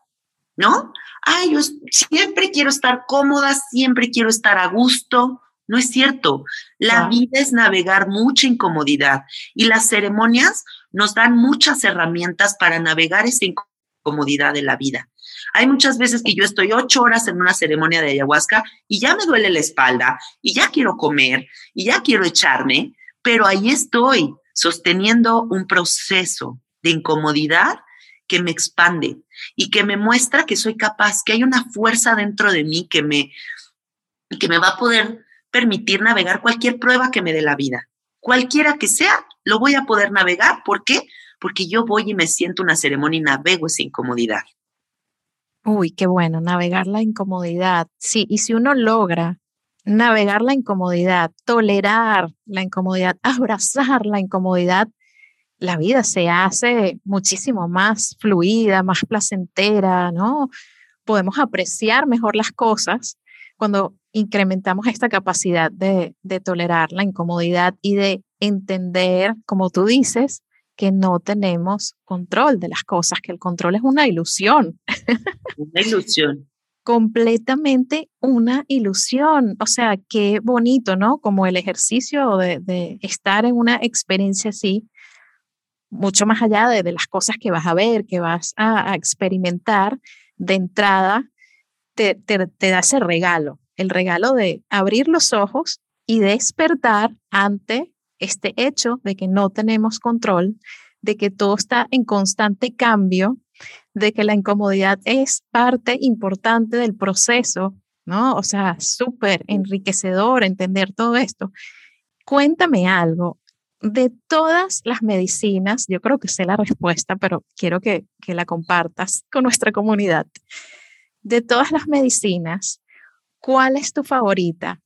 ¿no? Ay, yo siempre quiero estar cómoda, siempre quiero estar a gusto. No es cierto. La wow. vida es navegar mucha incomodidad y las ceremonias nos dan muchas herramientas para navegar esa incomodidad de la vida. Hay muchas veces que yo estoy ocho horas en una ceremonia de ayahuasca y ya me duele la espalda y ya quiero comer y ya quiero echarme, pero ahí estoy sosteniendo un proceso de incomodidad que me expande y que me muestra que soy capaz, que hay una fuerza dentro de mí que me, que me va a poder permitir navegar cualquier prueba que me dé la vida. Cualquiera que sea, lo voy a poder navegar. ¿Por qué? Porque yo voy y me siento una ceremonia y navego esa incomodidad. Uy, qué bueno, navegar la incomodidad. Sí, y si uno logra navegar la incomodidad, tolerar la incomodidad, abrazar la incomodidad, la vida se hace muchísimo más fluida, más placentera, ¿no? Podemos apreciar mejor las cosas cuando incrementamos esta capacidad de, de tolerar la incomodidad y de entender, como tú dices, que no tenemos control de las cosas, que el control es una ilusión. Una ilusión. Completamente una ilusión. O sea, qué bonito, ¿no? Como el ejercicio de, de estar en una experiencia así, mucho más allá de, de las cosas que vas a ver, que vas a, a experimentar, de entrada Te, te, te da ese regalo, el regalo de abrir los ojos y despertar ante este hecho de que no tenemos control, de que todo está en constante cambio, de que la incomodidad es parte importante del proceso, ¿no? O sea, súper enriquecedor entender todo esto. Cuéntame algo. De todas las medicinas, yo creo que sé la respuesta, pero quiero que, que la compartas con nuestra comunidad. De todas las medicinas, ¿cuál es tu favorita?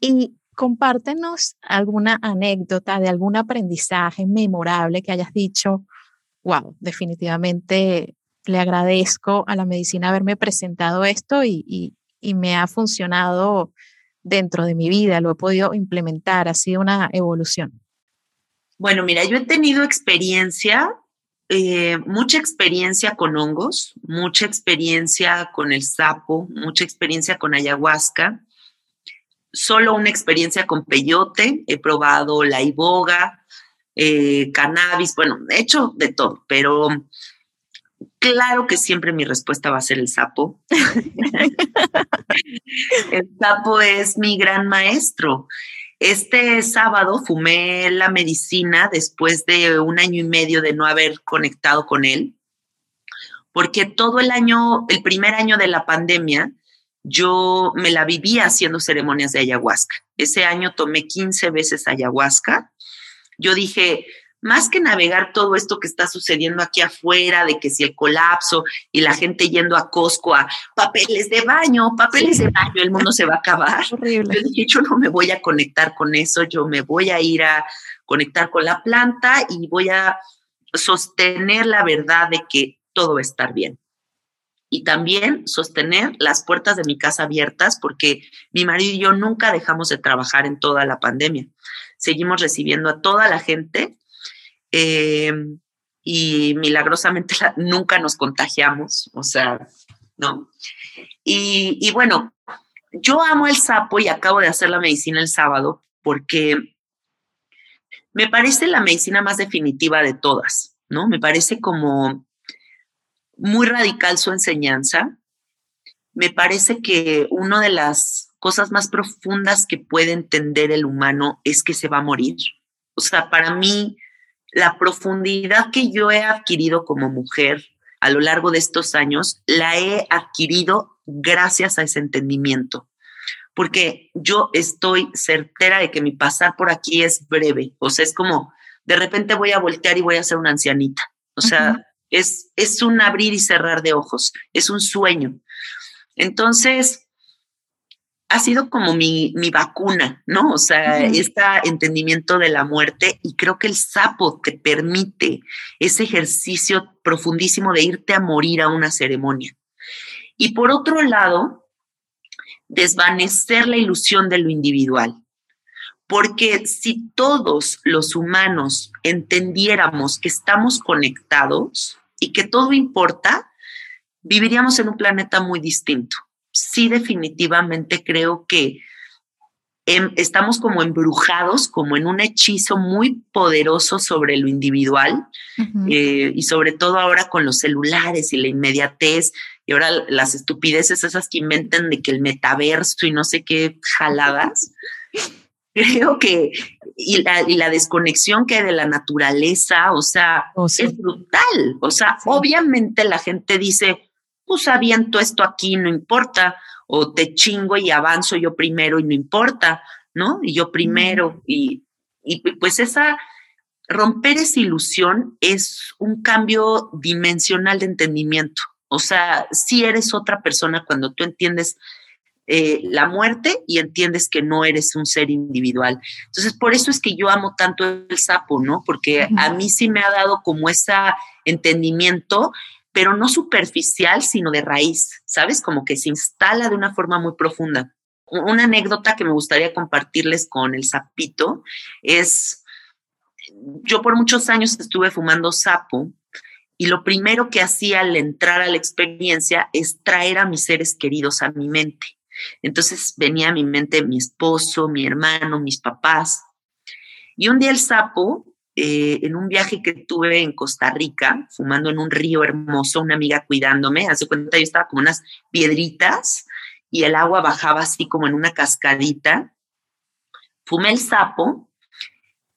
Y compártenos alguna anécdota de algún aprendizaje memorable que hayas dicho, wow, definitivamente le agradezco a la medicina haberme presentado esto y, y, y me ha funcionado dentro de mi vida, lo he podido implementar, ha sido una evolución. Bueno, mira, yo he tenido experiencia, eh, mucha experiencia con hongos, mucha experiencia con el sapo, mucha experiencia con ayahuasca, solo una experiencia con peyote, he probado la iboga, eh, cannabis, bueno, he hecho de todo, pero claro que siempre mi respuesta va a ser el sapo. El sapo es mi gran maestro. Este sábado fumé la medicina después de un año y medio de no haber conectado con él, porque todo el año, el primer año de la pandemia, yo me la vivía haciendo ceremonias de ayahuasca. Ese año tomé quince veces ayahuasca. Yo dije, más que navegar todo esto que está sucediendo aquí afuera, de que si el colapso y la gente yendo a Costco a papeles de baño, papeles sí. de baño, el mundo se va a acabar. Horrible. Yo dije, yo no me voy a conectar con eso, yo me voy a ir a conectar con la planta y voy a sostener la verdad de que todo va a estar bien. Y también sostener las puertas de mi casa abiertas, porque mi marido y yo nunca dejamos de trabajar en toda la pandemia. Seguimos recibiendo a toda la gente. Eh, y milagrosamente la, nunca nos contagiamos, o sea, no. Y, y bueno, yo amo el sapo y acabo de hacer la medicina el sábado porque me parece la medicina más definitiva de todas, ¿no? Me parece como muy radical su enseñanza. Me parece que una de las cosas más profundas que puede entender el humano es que se va a morir. O sea, para mí, la profundidad que yo he adquirido como mujer a lo largo de estos años, la he adquirido gracias a ese entendimiento, porque yo estoy certera de que mi pasar por aquí es breve, o sea, es como de repente voy a voltear y voy a ser una ancianita, o sea, uh-huh. es, es un abrir y cerrar de ojos, es un sueño. Entonces, ha sido como mi, mi vacuna, ¿no? O sea, uh-huh. este entendimiento de la muerte, y creo que el sapo te permite ese ejercicio profundísimo de irte a morir a una ceremonia. Y por otro lado, desvanecer la ilusión de lo individual. Porque si todos los humanos entendiéramos que estamos conectados y que todo importa, viviríamos en un planeta muy distinto. Sí, definitivamente creo que em, estamos como embrujados, como en un hechizo muy poderoso sobre lo individual, uh-huh. eh, y sobre todo ahora con los celulares y la inmediatez y ahora las estupideces esas que inventan de que el metaverso y no sé qué jaladas. Creo que y la, y la desconexión que hay de la naturaleza, o sea, oh, sí. es brutal. O sea, sí. obviamente la gente dice, pues aviento esto aquí, no importa, o te chingo y avanzo yo primero y no importa, ¿no? Y yo primero, y, y pues esa, romper esa ilusión es un cambio dimensional de entendimiento, o sea, sí eres otra persona cuando tú entiendes eh, la muerte y entiendes que no eres un ser individual. Entonces, por eso es que yo amo tanto el sapo, ¿no? Porque a mí sí me ha dado como ese entendimiento, pero no superficial, sino de raíz, ¿sabes? Como que se instala de una forma muy profunda. Una anécdota que me gustaría compartirles con el sapito es, yo por muchos años estuve fumando sapo y lo primero que hacía al entrar a la experiencia es traer a mis seres queridos a mi mente. Entonces venía a mi mente mi esposo, mi hermano, mis papás. Y un día el sapo, Eh, en un viaje que tuve en Costa Rica, fumando en un río hermoso, una amiga cuidándome, hace cuenta yo estaba como unas piedritas y el agua bajaba así como en una cascadita, fumé el sapo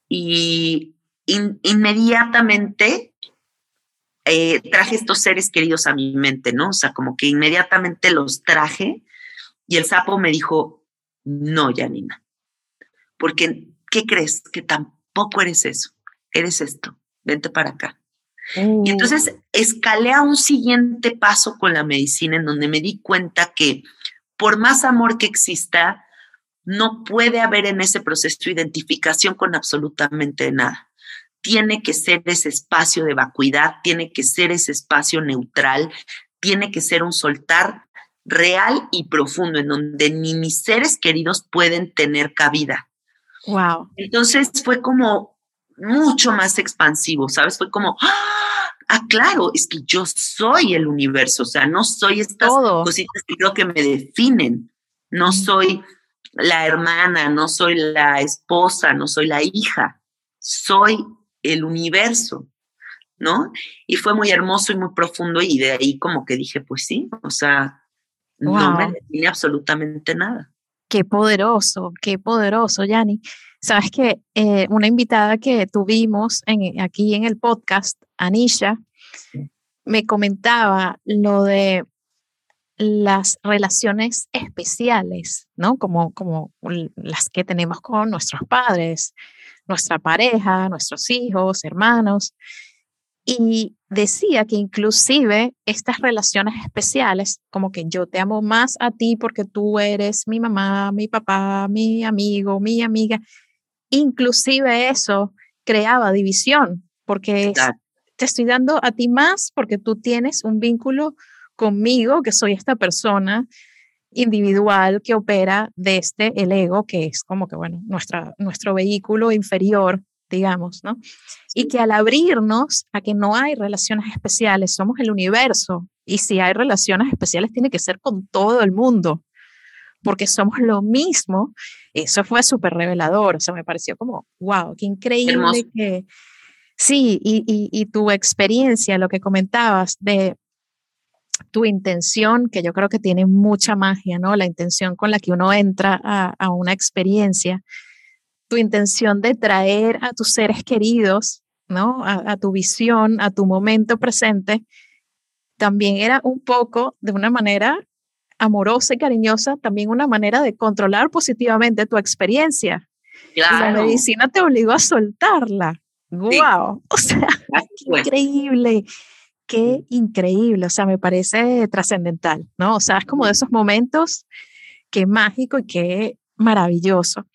y in, inmediatamente eh, traje estos seres queridos a mi mente, ¿no? O sea, como que inmediatamente los traje y el sapo me dijo, no, Janina, porque ¿qué crees? Que tampoco eres eso, eres esto, vente para acá. Mm. Y entonces escalé a un siguiente paso con la medicina en donde me di cuenta que por más amor que exista, no puede haber en ese proceso identificación con absolutamente nada. Tiene que ser ese espacio de vacuidad, tiene que ser ese espacio neutral, tiene que ser un soltar real y profundo en donde ni mis seres queridos pueden tener cabida. Wow. Entonces fue como mucho más expansivo, ¿sabes? Fue como, ah, claro, es que yo soy el universo, o sea, no soy estas Todo. Cositas que creo que me definen, no soy la hermana, no soy la esposa, no soy la hija, soy el universo, ¿no? Y fue muy hermoso y muy profundo y de ahí como que dije, pues sí, o sea, wow. No me define absolutamente nada. Qué poderoso, qué poderoso, Yani. Sabes que eh, una invitada que tuvimos en, aquí en el podcast, Anisha, me comentaba lo de las relaciones especiales, ¿no? Como, como las que tenemos con nuestros padres, nuestra pareja, nuestros hijos, hermanos. Y decía que inclusive estas relaciones especiales, como que yo te amo más a ti porque tú eres mi mamá, mi papá, mi amigo, mi amiga, inclusive eso creaba división, porque es, te estoy dando a ti más porque tú tienes un vínculo conmigo, que soy esta persona individual que opera desde el ego, que es como que, bueno, nuestra, nuestro vehículo inferior, digamos, ¿no? Y que al abrirnos a que no hay relaciones especiales, somos el universo, y si hay relaciones especiales tiene que ser con todo el mundo, porque somos lo mismo. Eso fue súper revelador, o sea, me pareció como, wow, qué increíble. Hermoso. Que, sí, y, y, y tu experiencia, lo que comentabas de tu intención, que yo creo que tiene mucha magia, ¿no? La intención con la que uno entra a, a una experiencia, tu intención de traer a tus seres queridos, ¿no? A, a tu visión, a tu momento presente, también era un poco de una manera amorosa y cariñosa, también una manera de controlar positivamente tu experiencia. Claro. La medicina te obligó a soltarla. ¡Guau! Sí. O sea, increíble. Qué increíble, o sea, me parece trascendental, ¿no? O sea, es como de esos momentos, qué mágico y qué maravilloso.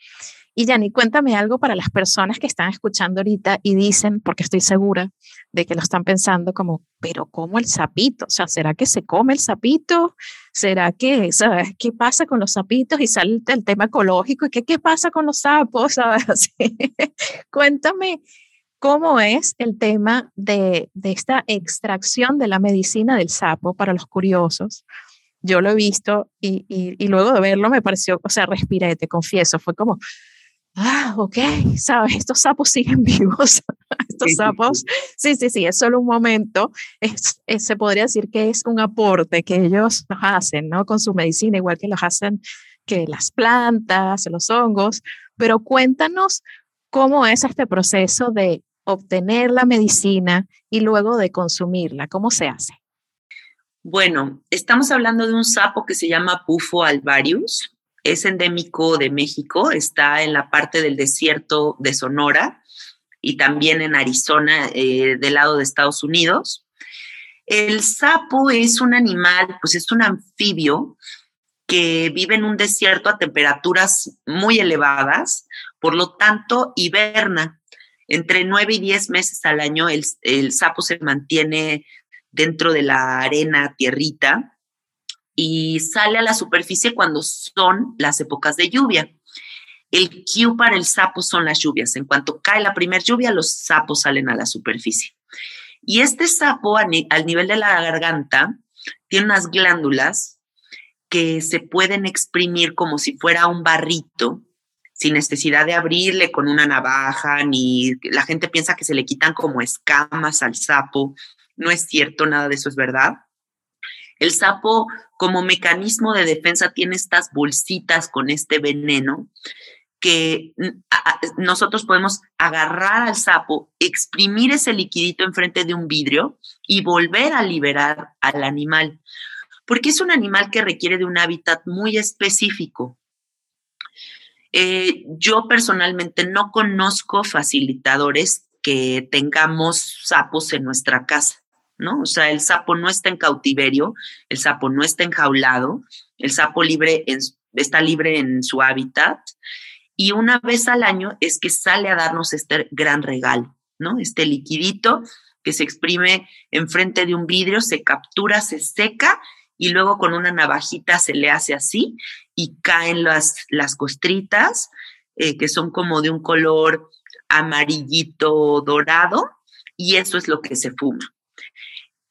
Y Yani, cuéntame algo para las personas que están escuchando ahorita y dicen, porque estoy segura de que lo están pensando como, pero ¿cómo el sapito? O sea, ¿será que se come el sapito? ¿Será que, sabes, qué pasa con los sapitos? Y sale el tema ecológico, y qué, qué pasa con los sapos, ¿sabes? Así. Cuéntame. ¿Cómo es el tema de, de esta extracción de la medicina del sapo para los curiosos? Yo lo he visto y, y, y luego de verlo me pareció, o sea, respiré, te confieso, fue como, ah, ok, sabes, estos sapos siguen vivos, estos sapos, sí, sí, sí, es solo un momento, es, es, se podría decir que es un aporte que ellos nos hacen, ¿no? Con su medicina, igual que los hacen que las plantas, los hongos, pero cuéntanos cómo es este proceso de obtener la medicina y luego de consumirla, ¿cómo se hace? Bueno, estamos hablando de un sapo que se llama Bufo alvarius, es endémico de México, está en la parte del desierto de Sonora y también en Arizona, eh, del lado de Estados Unidos. El sapo es un animal, pues es un anfibio que vive en un desierto a temperaturas muy elevadas, por lo tanto hiberna. Entre nueve y diez meses al año el, el sapo se mantiene dentro de la arena, tierrita, y sale a la superficie cuando son las épocas de lluvia. El cue para el sapo son las lluvias. En cuanto cae la primera lluvia, los sapos salen a la superficie. Y este sapo, ni, al nivel de la garganta, tiene unas glándulas que se pueden exprimir como si fuera un barrito, sin necesidad de abrirle con una navaja, ni la gente piensa que se le quitan como escamas al sapo. No es cierto, nada de eso es verdad. El sapo, como mecanismo de defensa, tiene estas bolsitas con este veneno que nosotros podemos agarrar al sapo, exprimir ese liquidito enfrente de un vidrio y volver a liberar al animal, porque es un animal que requiere de un hábitat muy específico. Eh, yo personalmente no conozco facilitadores que tengamos sapos en nuestra casa, ¿no? O sea, el sapo no está en cautiverio, el sapo no está enjaulado, el sapo libre en, está libre en su hábitat. Y una vez al año es que sale a darnos este gran regalo, ¿no? Este liquidito que se exprime enfrente de un vidrio, se captura, se seca y luego con una navajita se le hace así y caen las, las costritas eh, que son como de un color amarillito dorado y eso es lo que se fuma.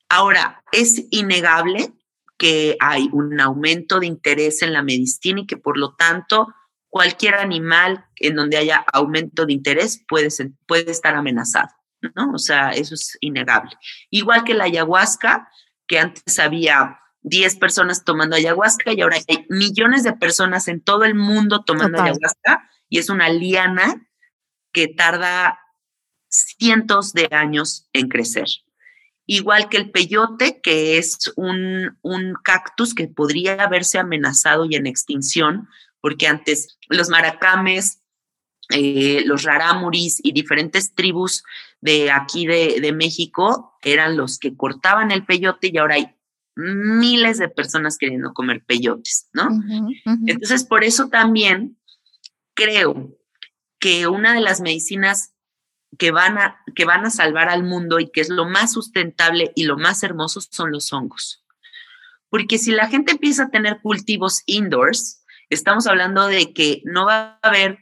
Ahora, es innegable que hay un aumento de interés en la medicina y que por lo tanto cualquier animal en donde haya aumento de interés puede, ser, puede estar amenazado, ¿no? O sea, eso es innegable. Igual que la ayahuasca, que antes había diez personas tomando ayahuasca y ahora hay millones de personas en todo el mundo tomando Total. ayahuasca, y es una liana que tarda cientos de años en crecer. Igual que el peyote, que es un, un cactus que podría verse amenazado y en extinción, porque antes los maracames, eh, los rarámuris y diferentes tribus de aquí de, de México eran los que cortaban el peyote y ahora hay miles de personas queriendo comer peyotes, ¿no? Uh-huh, uh-huh. Entonces, por eso también creo que una de las medicinas que van, a, que van a salvar al mundo y que es lo más sustentable y lo más hermoso son los hongos. Porque si la gente empieza a tener cultivos indoors, estamos hablando de que no va a haber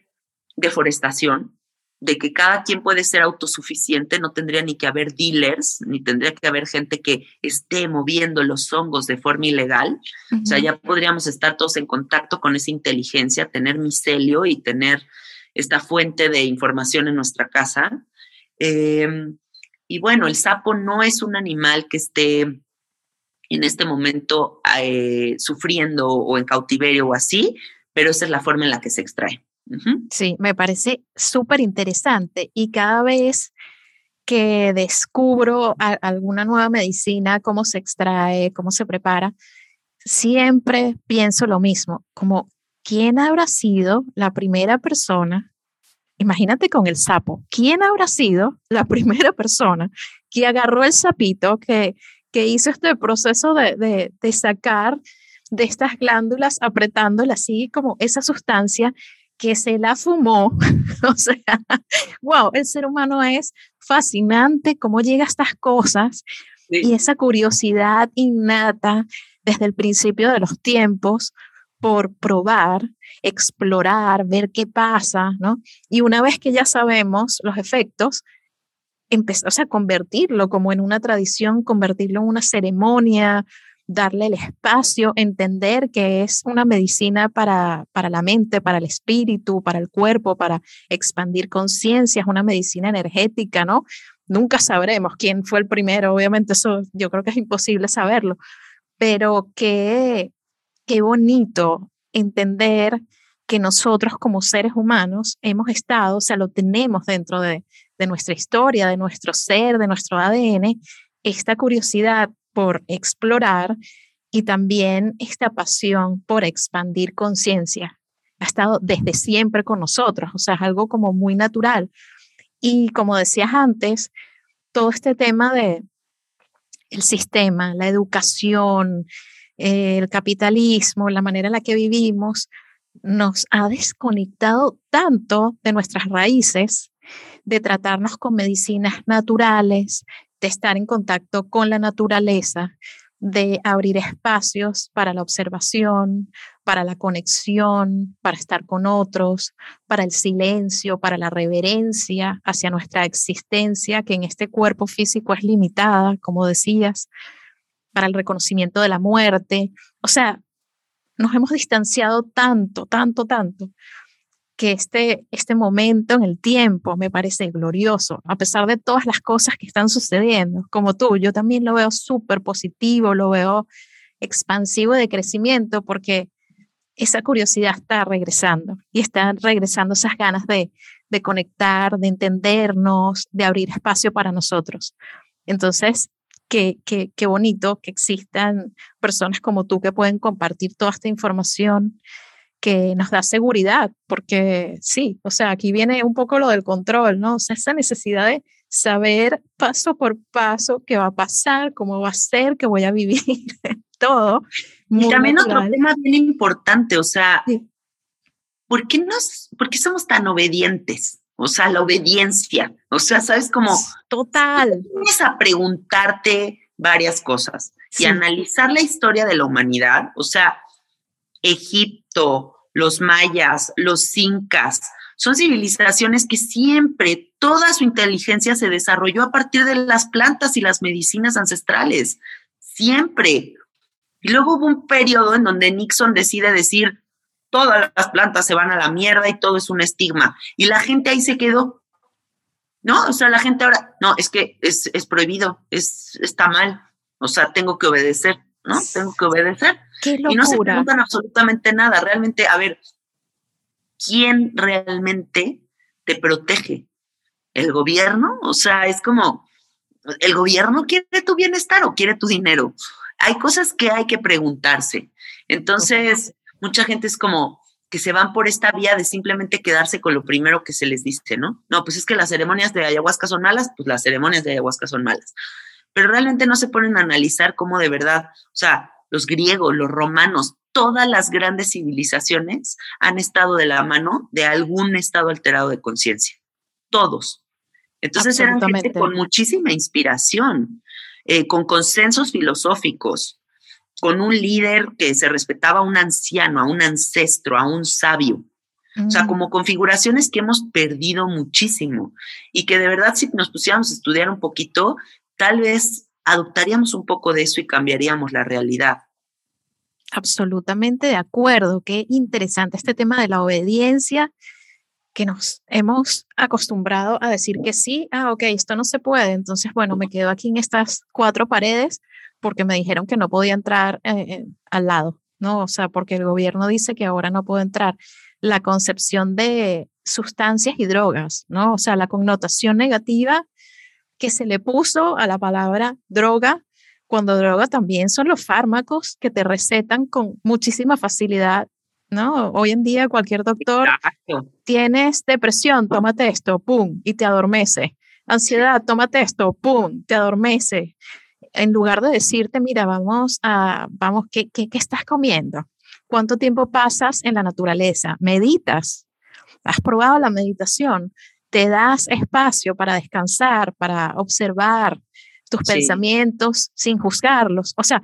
deforestación, de que cada quien puede ser autosuficiente, no tendría ni que haber dealers, ni tendría que haber gente que esté moviendo los hongos de forma ilegal. Uh-huh. O sea, ya podríamos estar todos en contacto con esa inteligencia, tener micelio y tener esta fuente de información en nuestra casa. Eh, y bueno, el sapo no es un animal que esté en este momento eh, sufriendo o en cautiverio o así, pero esa es la forma en la que se extrae. Uh-huh. Sí, me parece súper interesante y cada vez que descubro a, alguna nueva medicina, cómo se extrae, cómo se prepara, siempre pienso lo mismo, como ¿quién habrá sido la primera persona? Imagínate con el sapo, ¿quién habrá sido la primera persona que agarró el sapito, que que hizo este proceso de, de, de sacar de estas glándulas, apretándola así como esa sustancia que se la fumó? O sea, wow, el ser humano es fascinante, cómo llega a estas cosas, sí. Y esa curiosidad innata desde el principio de los tiempos por probar, explorar, ver qué pasa, ¿no? Y una vez que ya sabemos los efectos, empezar, o sea, convertirlo como en una tradición, convertirlo en una ceremonia, darle el espacio, entender que es una medicina para, para la mente, para el espíritu, para el cuerpo, para expandir conciencia, es una medicina energética, ¿no? Nunca sabremos quién fue el primero, obviamente eso yo creo que es imposible saberlo, pero qué, qué bonito entender que nosotros como seres humanos hemos estado, o sea, lo tenemos dentro de de nuestra historia, de nuestro ser, de nuestro A D N, esta curiosidad por explorar y también esta pasión por expandir conciencia. Ha estado desde siempre con nosotros, o sea, es algo como muy natural. Y como decías antes, todo este tema de el sistema, la educación, el capitalismo, la manera en la que vivimos, nos ha desconectado tanto de nuestras raíces, de tratarnos con medicinas naturales, de estar en contacto con la naturaleza, de abrir espacios para la observación, para la conexión, para estar con otros, para el silencio, para la reverencia hacia nuestra existencia, que en este cuerpo físico es limitada, como decías, para el reconocimiento de la muerte. O sea, nos hemos distanciado tanto, tanto, tanto, que este, este momento en el tiempo me parece glorioso, a pesar de todas las cosas que están sucediendo, como tú, yo también lo veo súper positivo, lo veo expansivo de crecimiento, porque esa curiosidad está regresando y están regresando esas ganas de, de conectar, de entendernos, de abrir espacio para nosotros. Entonces, qué, qué, qué bonito que existan personas como tú que pueden compartir toda esta información que nos da seguridad, porque sí, o sea, aquí viene un poco lo del control, ¿no? O sea, esa necesidad de saber paso por paso qué va a pasar, cómo va a ser, qué voy a vivir, todo. Y también natural. Otro tema bien importante, o sea, sí. ¿por qué nos, por qué somos tan obedientes? O sea, la obediencia, o sea, sabes como... Total. Tienes a preguntarte varias cosas sí. y analizar la historia de la humanidad, o sea, Egipto, los mayas, los incas, son civilizaciones que siempre toda su inteligencia se desarrolló a partir de las plantas y las medicinas ancestrales, siempre. Y luego hubo un periodo en donde Nixon decide decir todas las plantas se van a la mierda y todo es un estigma. Y la gente ahí se quedó, ¿no? O sea, la gente ahora, no, es que es, es prohibido, es, está mal, o sea, tengo que obedecer, ¿no? Tengo que obedecer. Qué locura. Y no se preguntan absolutamente nada. Realmente, a ver, ¿quién realmente te protege? ¿El gobierno? O sea, es como, ¿el gobierno quiere tu bienestar o quiere tu dinero? Hay cosas que hay que preguntarse. Entonces, okay. mucha gente es como que se van por esta vía de simplemente quedarse con lo primero que se les dice, ¿no? No, pues es que las ceremonias de ayahuasca son malas, pues las ceremonias de ayahuasca son malas. Pero realmente no se ponen a analizar cómo de verdad, o sea, los griegos, los romanos, todas las grandes civilizaciones han estado de la mano de algún estado alterado de conciencia. Todos. Entonces eran gente con muchísima inspiración. Eh, con consensos filosóficos, con un líder que se respetaba a un anciano, a un ancestro, a un sabio. Mm. O sea, como configuraciones que hemos perdido muchísimo y que de verdad si nos pusiéramos a estudiar un poquito, tal vez adoptaríamos un poco de eso y cambiaríamos la realidad. Absolutamente de acuerdo. Qué interesante este tema de la obediencia, que nos hemos acostumbrado a decir que sí, ah, ok, esto no se puede, entonces, bueno, me quedo aquí en estas cuatro paredes porque me dijeron que no podía entrar eh, al lado, ¿no? O sea, porque el gobierno dice que ahora no puedo entrar. La concepción de sustancias y drogas, ¿no? O sea, la connotación negativa que se le puso a la palabra droga, cuando droga también son los fármacos que te recetan con muchísima facilidad, ¿no? Hoy en día cualquier doctor, exacto. Tienes depresión, tómate esto, pum, y te adormece. Ansiedad, tómate esto, pum, te adormece. En lugar de decirte, mira, vamos a, vamos, ¿qué, qué, qué estás comiendo? ¿Cuánto tiempo pasas en la naturaleza? ¿Meditas? ¿Has probado la meditación? ¿Te das espacio para descansar, para observar tus sí. pensamientos sin juzgarlos? O sea,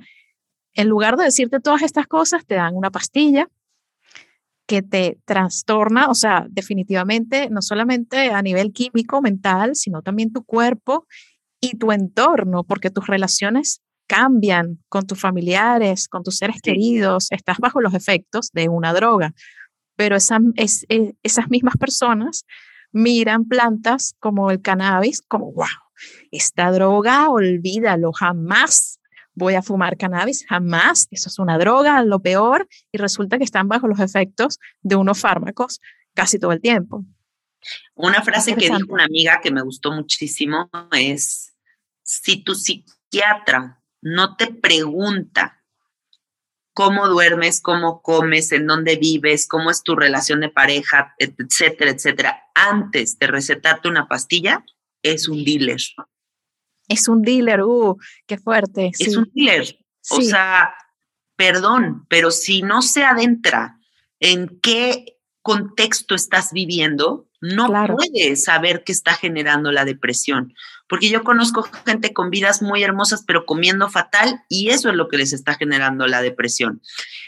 en lugar de decirte todas estas cosas, te dan una pastilla que te trastorna, o sea, definitivamente, no solamente a nivel químico, mental, sino también tu cuerpo y tu entorno, porque tus relaciones cambian con tus familiares, con tus seres queridos, estás bajo los efectos de una droga, pero esa, es, es, esas mismas personas miran plantas como el cannabis, como wow, esta droga, olvídalo, jamás voy a fumar cannabis, jamás, eso es una droga, lo peor, y resulta que están bajo los efectos de unos fármacos casi todo el tiempo. Una frase que dijo una amiga que me gustó muchísimo es, si tu psiquiatra no te pregunta cómo duermes, cómo comes, en dónde vives, cómo es tu relación de pareja, etcétera, etcétera, antes de recetarte una pastilla, es un dealer. Es un dealer, uh, qué fuerte. Es sí. un dealer. O sí. sea, perdón, pero si no se adentra en qué contexto estás viviendo, no claro. puedes saber qué está generando la depresión. Porque yo conozco gente con vidas muy hermosas, pero comiendo fatal, y eso es lo que les está generando la depresión.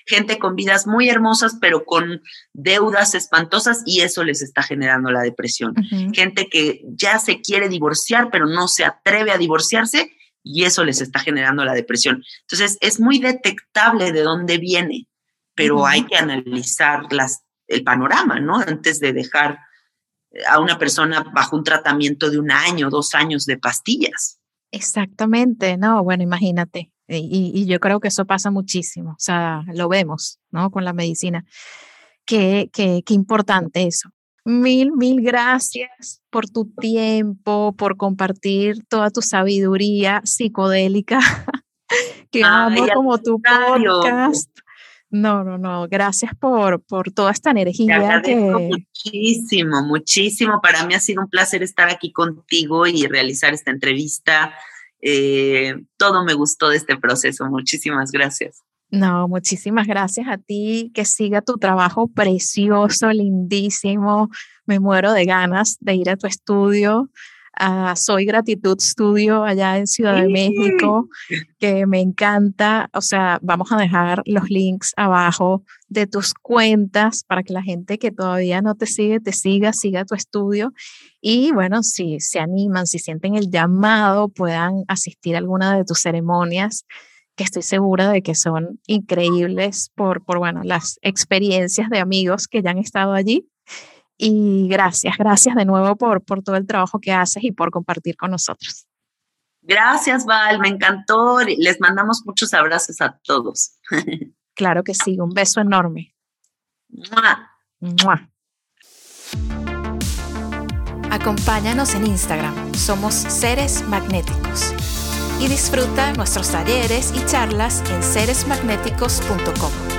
Gente con vidas muy hermosas, pero con deudas espantosas, y eso les está generando la depresión. Uh-huh. Gente que ya se quiere divorciar, pero no se atreve a divorciarse, y eso les está generando la depresión. Entonces, es muy detectable de dónde viene, pero uh-huh. hay que analizar las, el panorama, ¿no? Antes de dejar a una persona bajo un tratamiento de un año, dos años de pastillas. Exactamente, no, bueno, imagínate, y, y yo creo que eso pasa muchísimo, o sea, lo vemos, ¿no? Con la medicina. Qué, qué, qué importante eso. Mil, mil gracias por tu tiempo, por compartir toda tu sabiduría psicodélica, que ah, amo como tu podcast. No, no, no, gracias por, por toda esta energía. Te agradezco que... muchísimo, muchísimo. Para mí ha sido un placer estar aquí contigo y realizar esta entrevista. Eh, todo me gustó de este proceso. Muchísimas gracias. No, muchísimas gracias a ti, que siga tu trabajo precioso, lindísimo. Me muero de ganas de ir a tu estudio, a Soy Gratitud Estudio allá en Ciudad sí. de México, que me encanta. O sea, vamos a dejar los links abajo de tus cuentas para que la gente que todavía no te sigue, te siga, siga tu estudio. Y bueno, si se animan, si sienten el llamado, puedan asistir a alguna de tus ceremonias, que estoy segura de que son increíbles por, por bueno, las experiencias de amigos que ya han estado allí. Y gracias, gracias de nuevo por, por todo el trabajo que haces y por compartir con nosotros. Gracias, Val, me encantó. Les mandamos muchos abrazos a todos. Claro que sí, un beso enorme. ¡Mua! ¡Mua! Acompáñanos en Instagram, somos Seres Magnéticos. Y disfruta nuestros talleres y charlas en seres magnéticos punto com.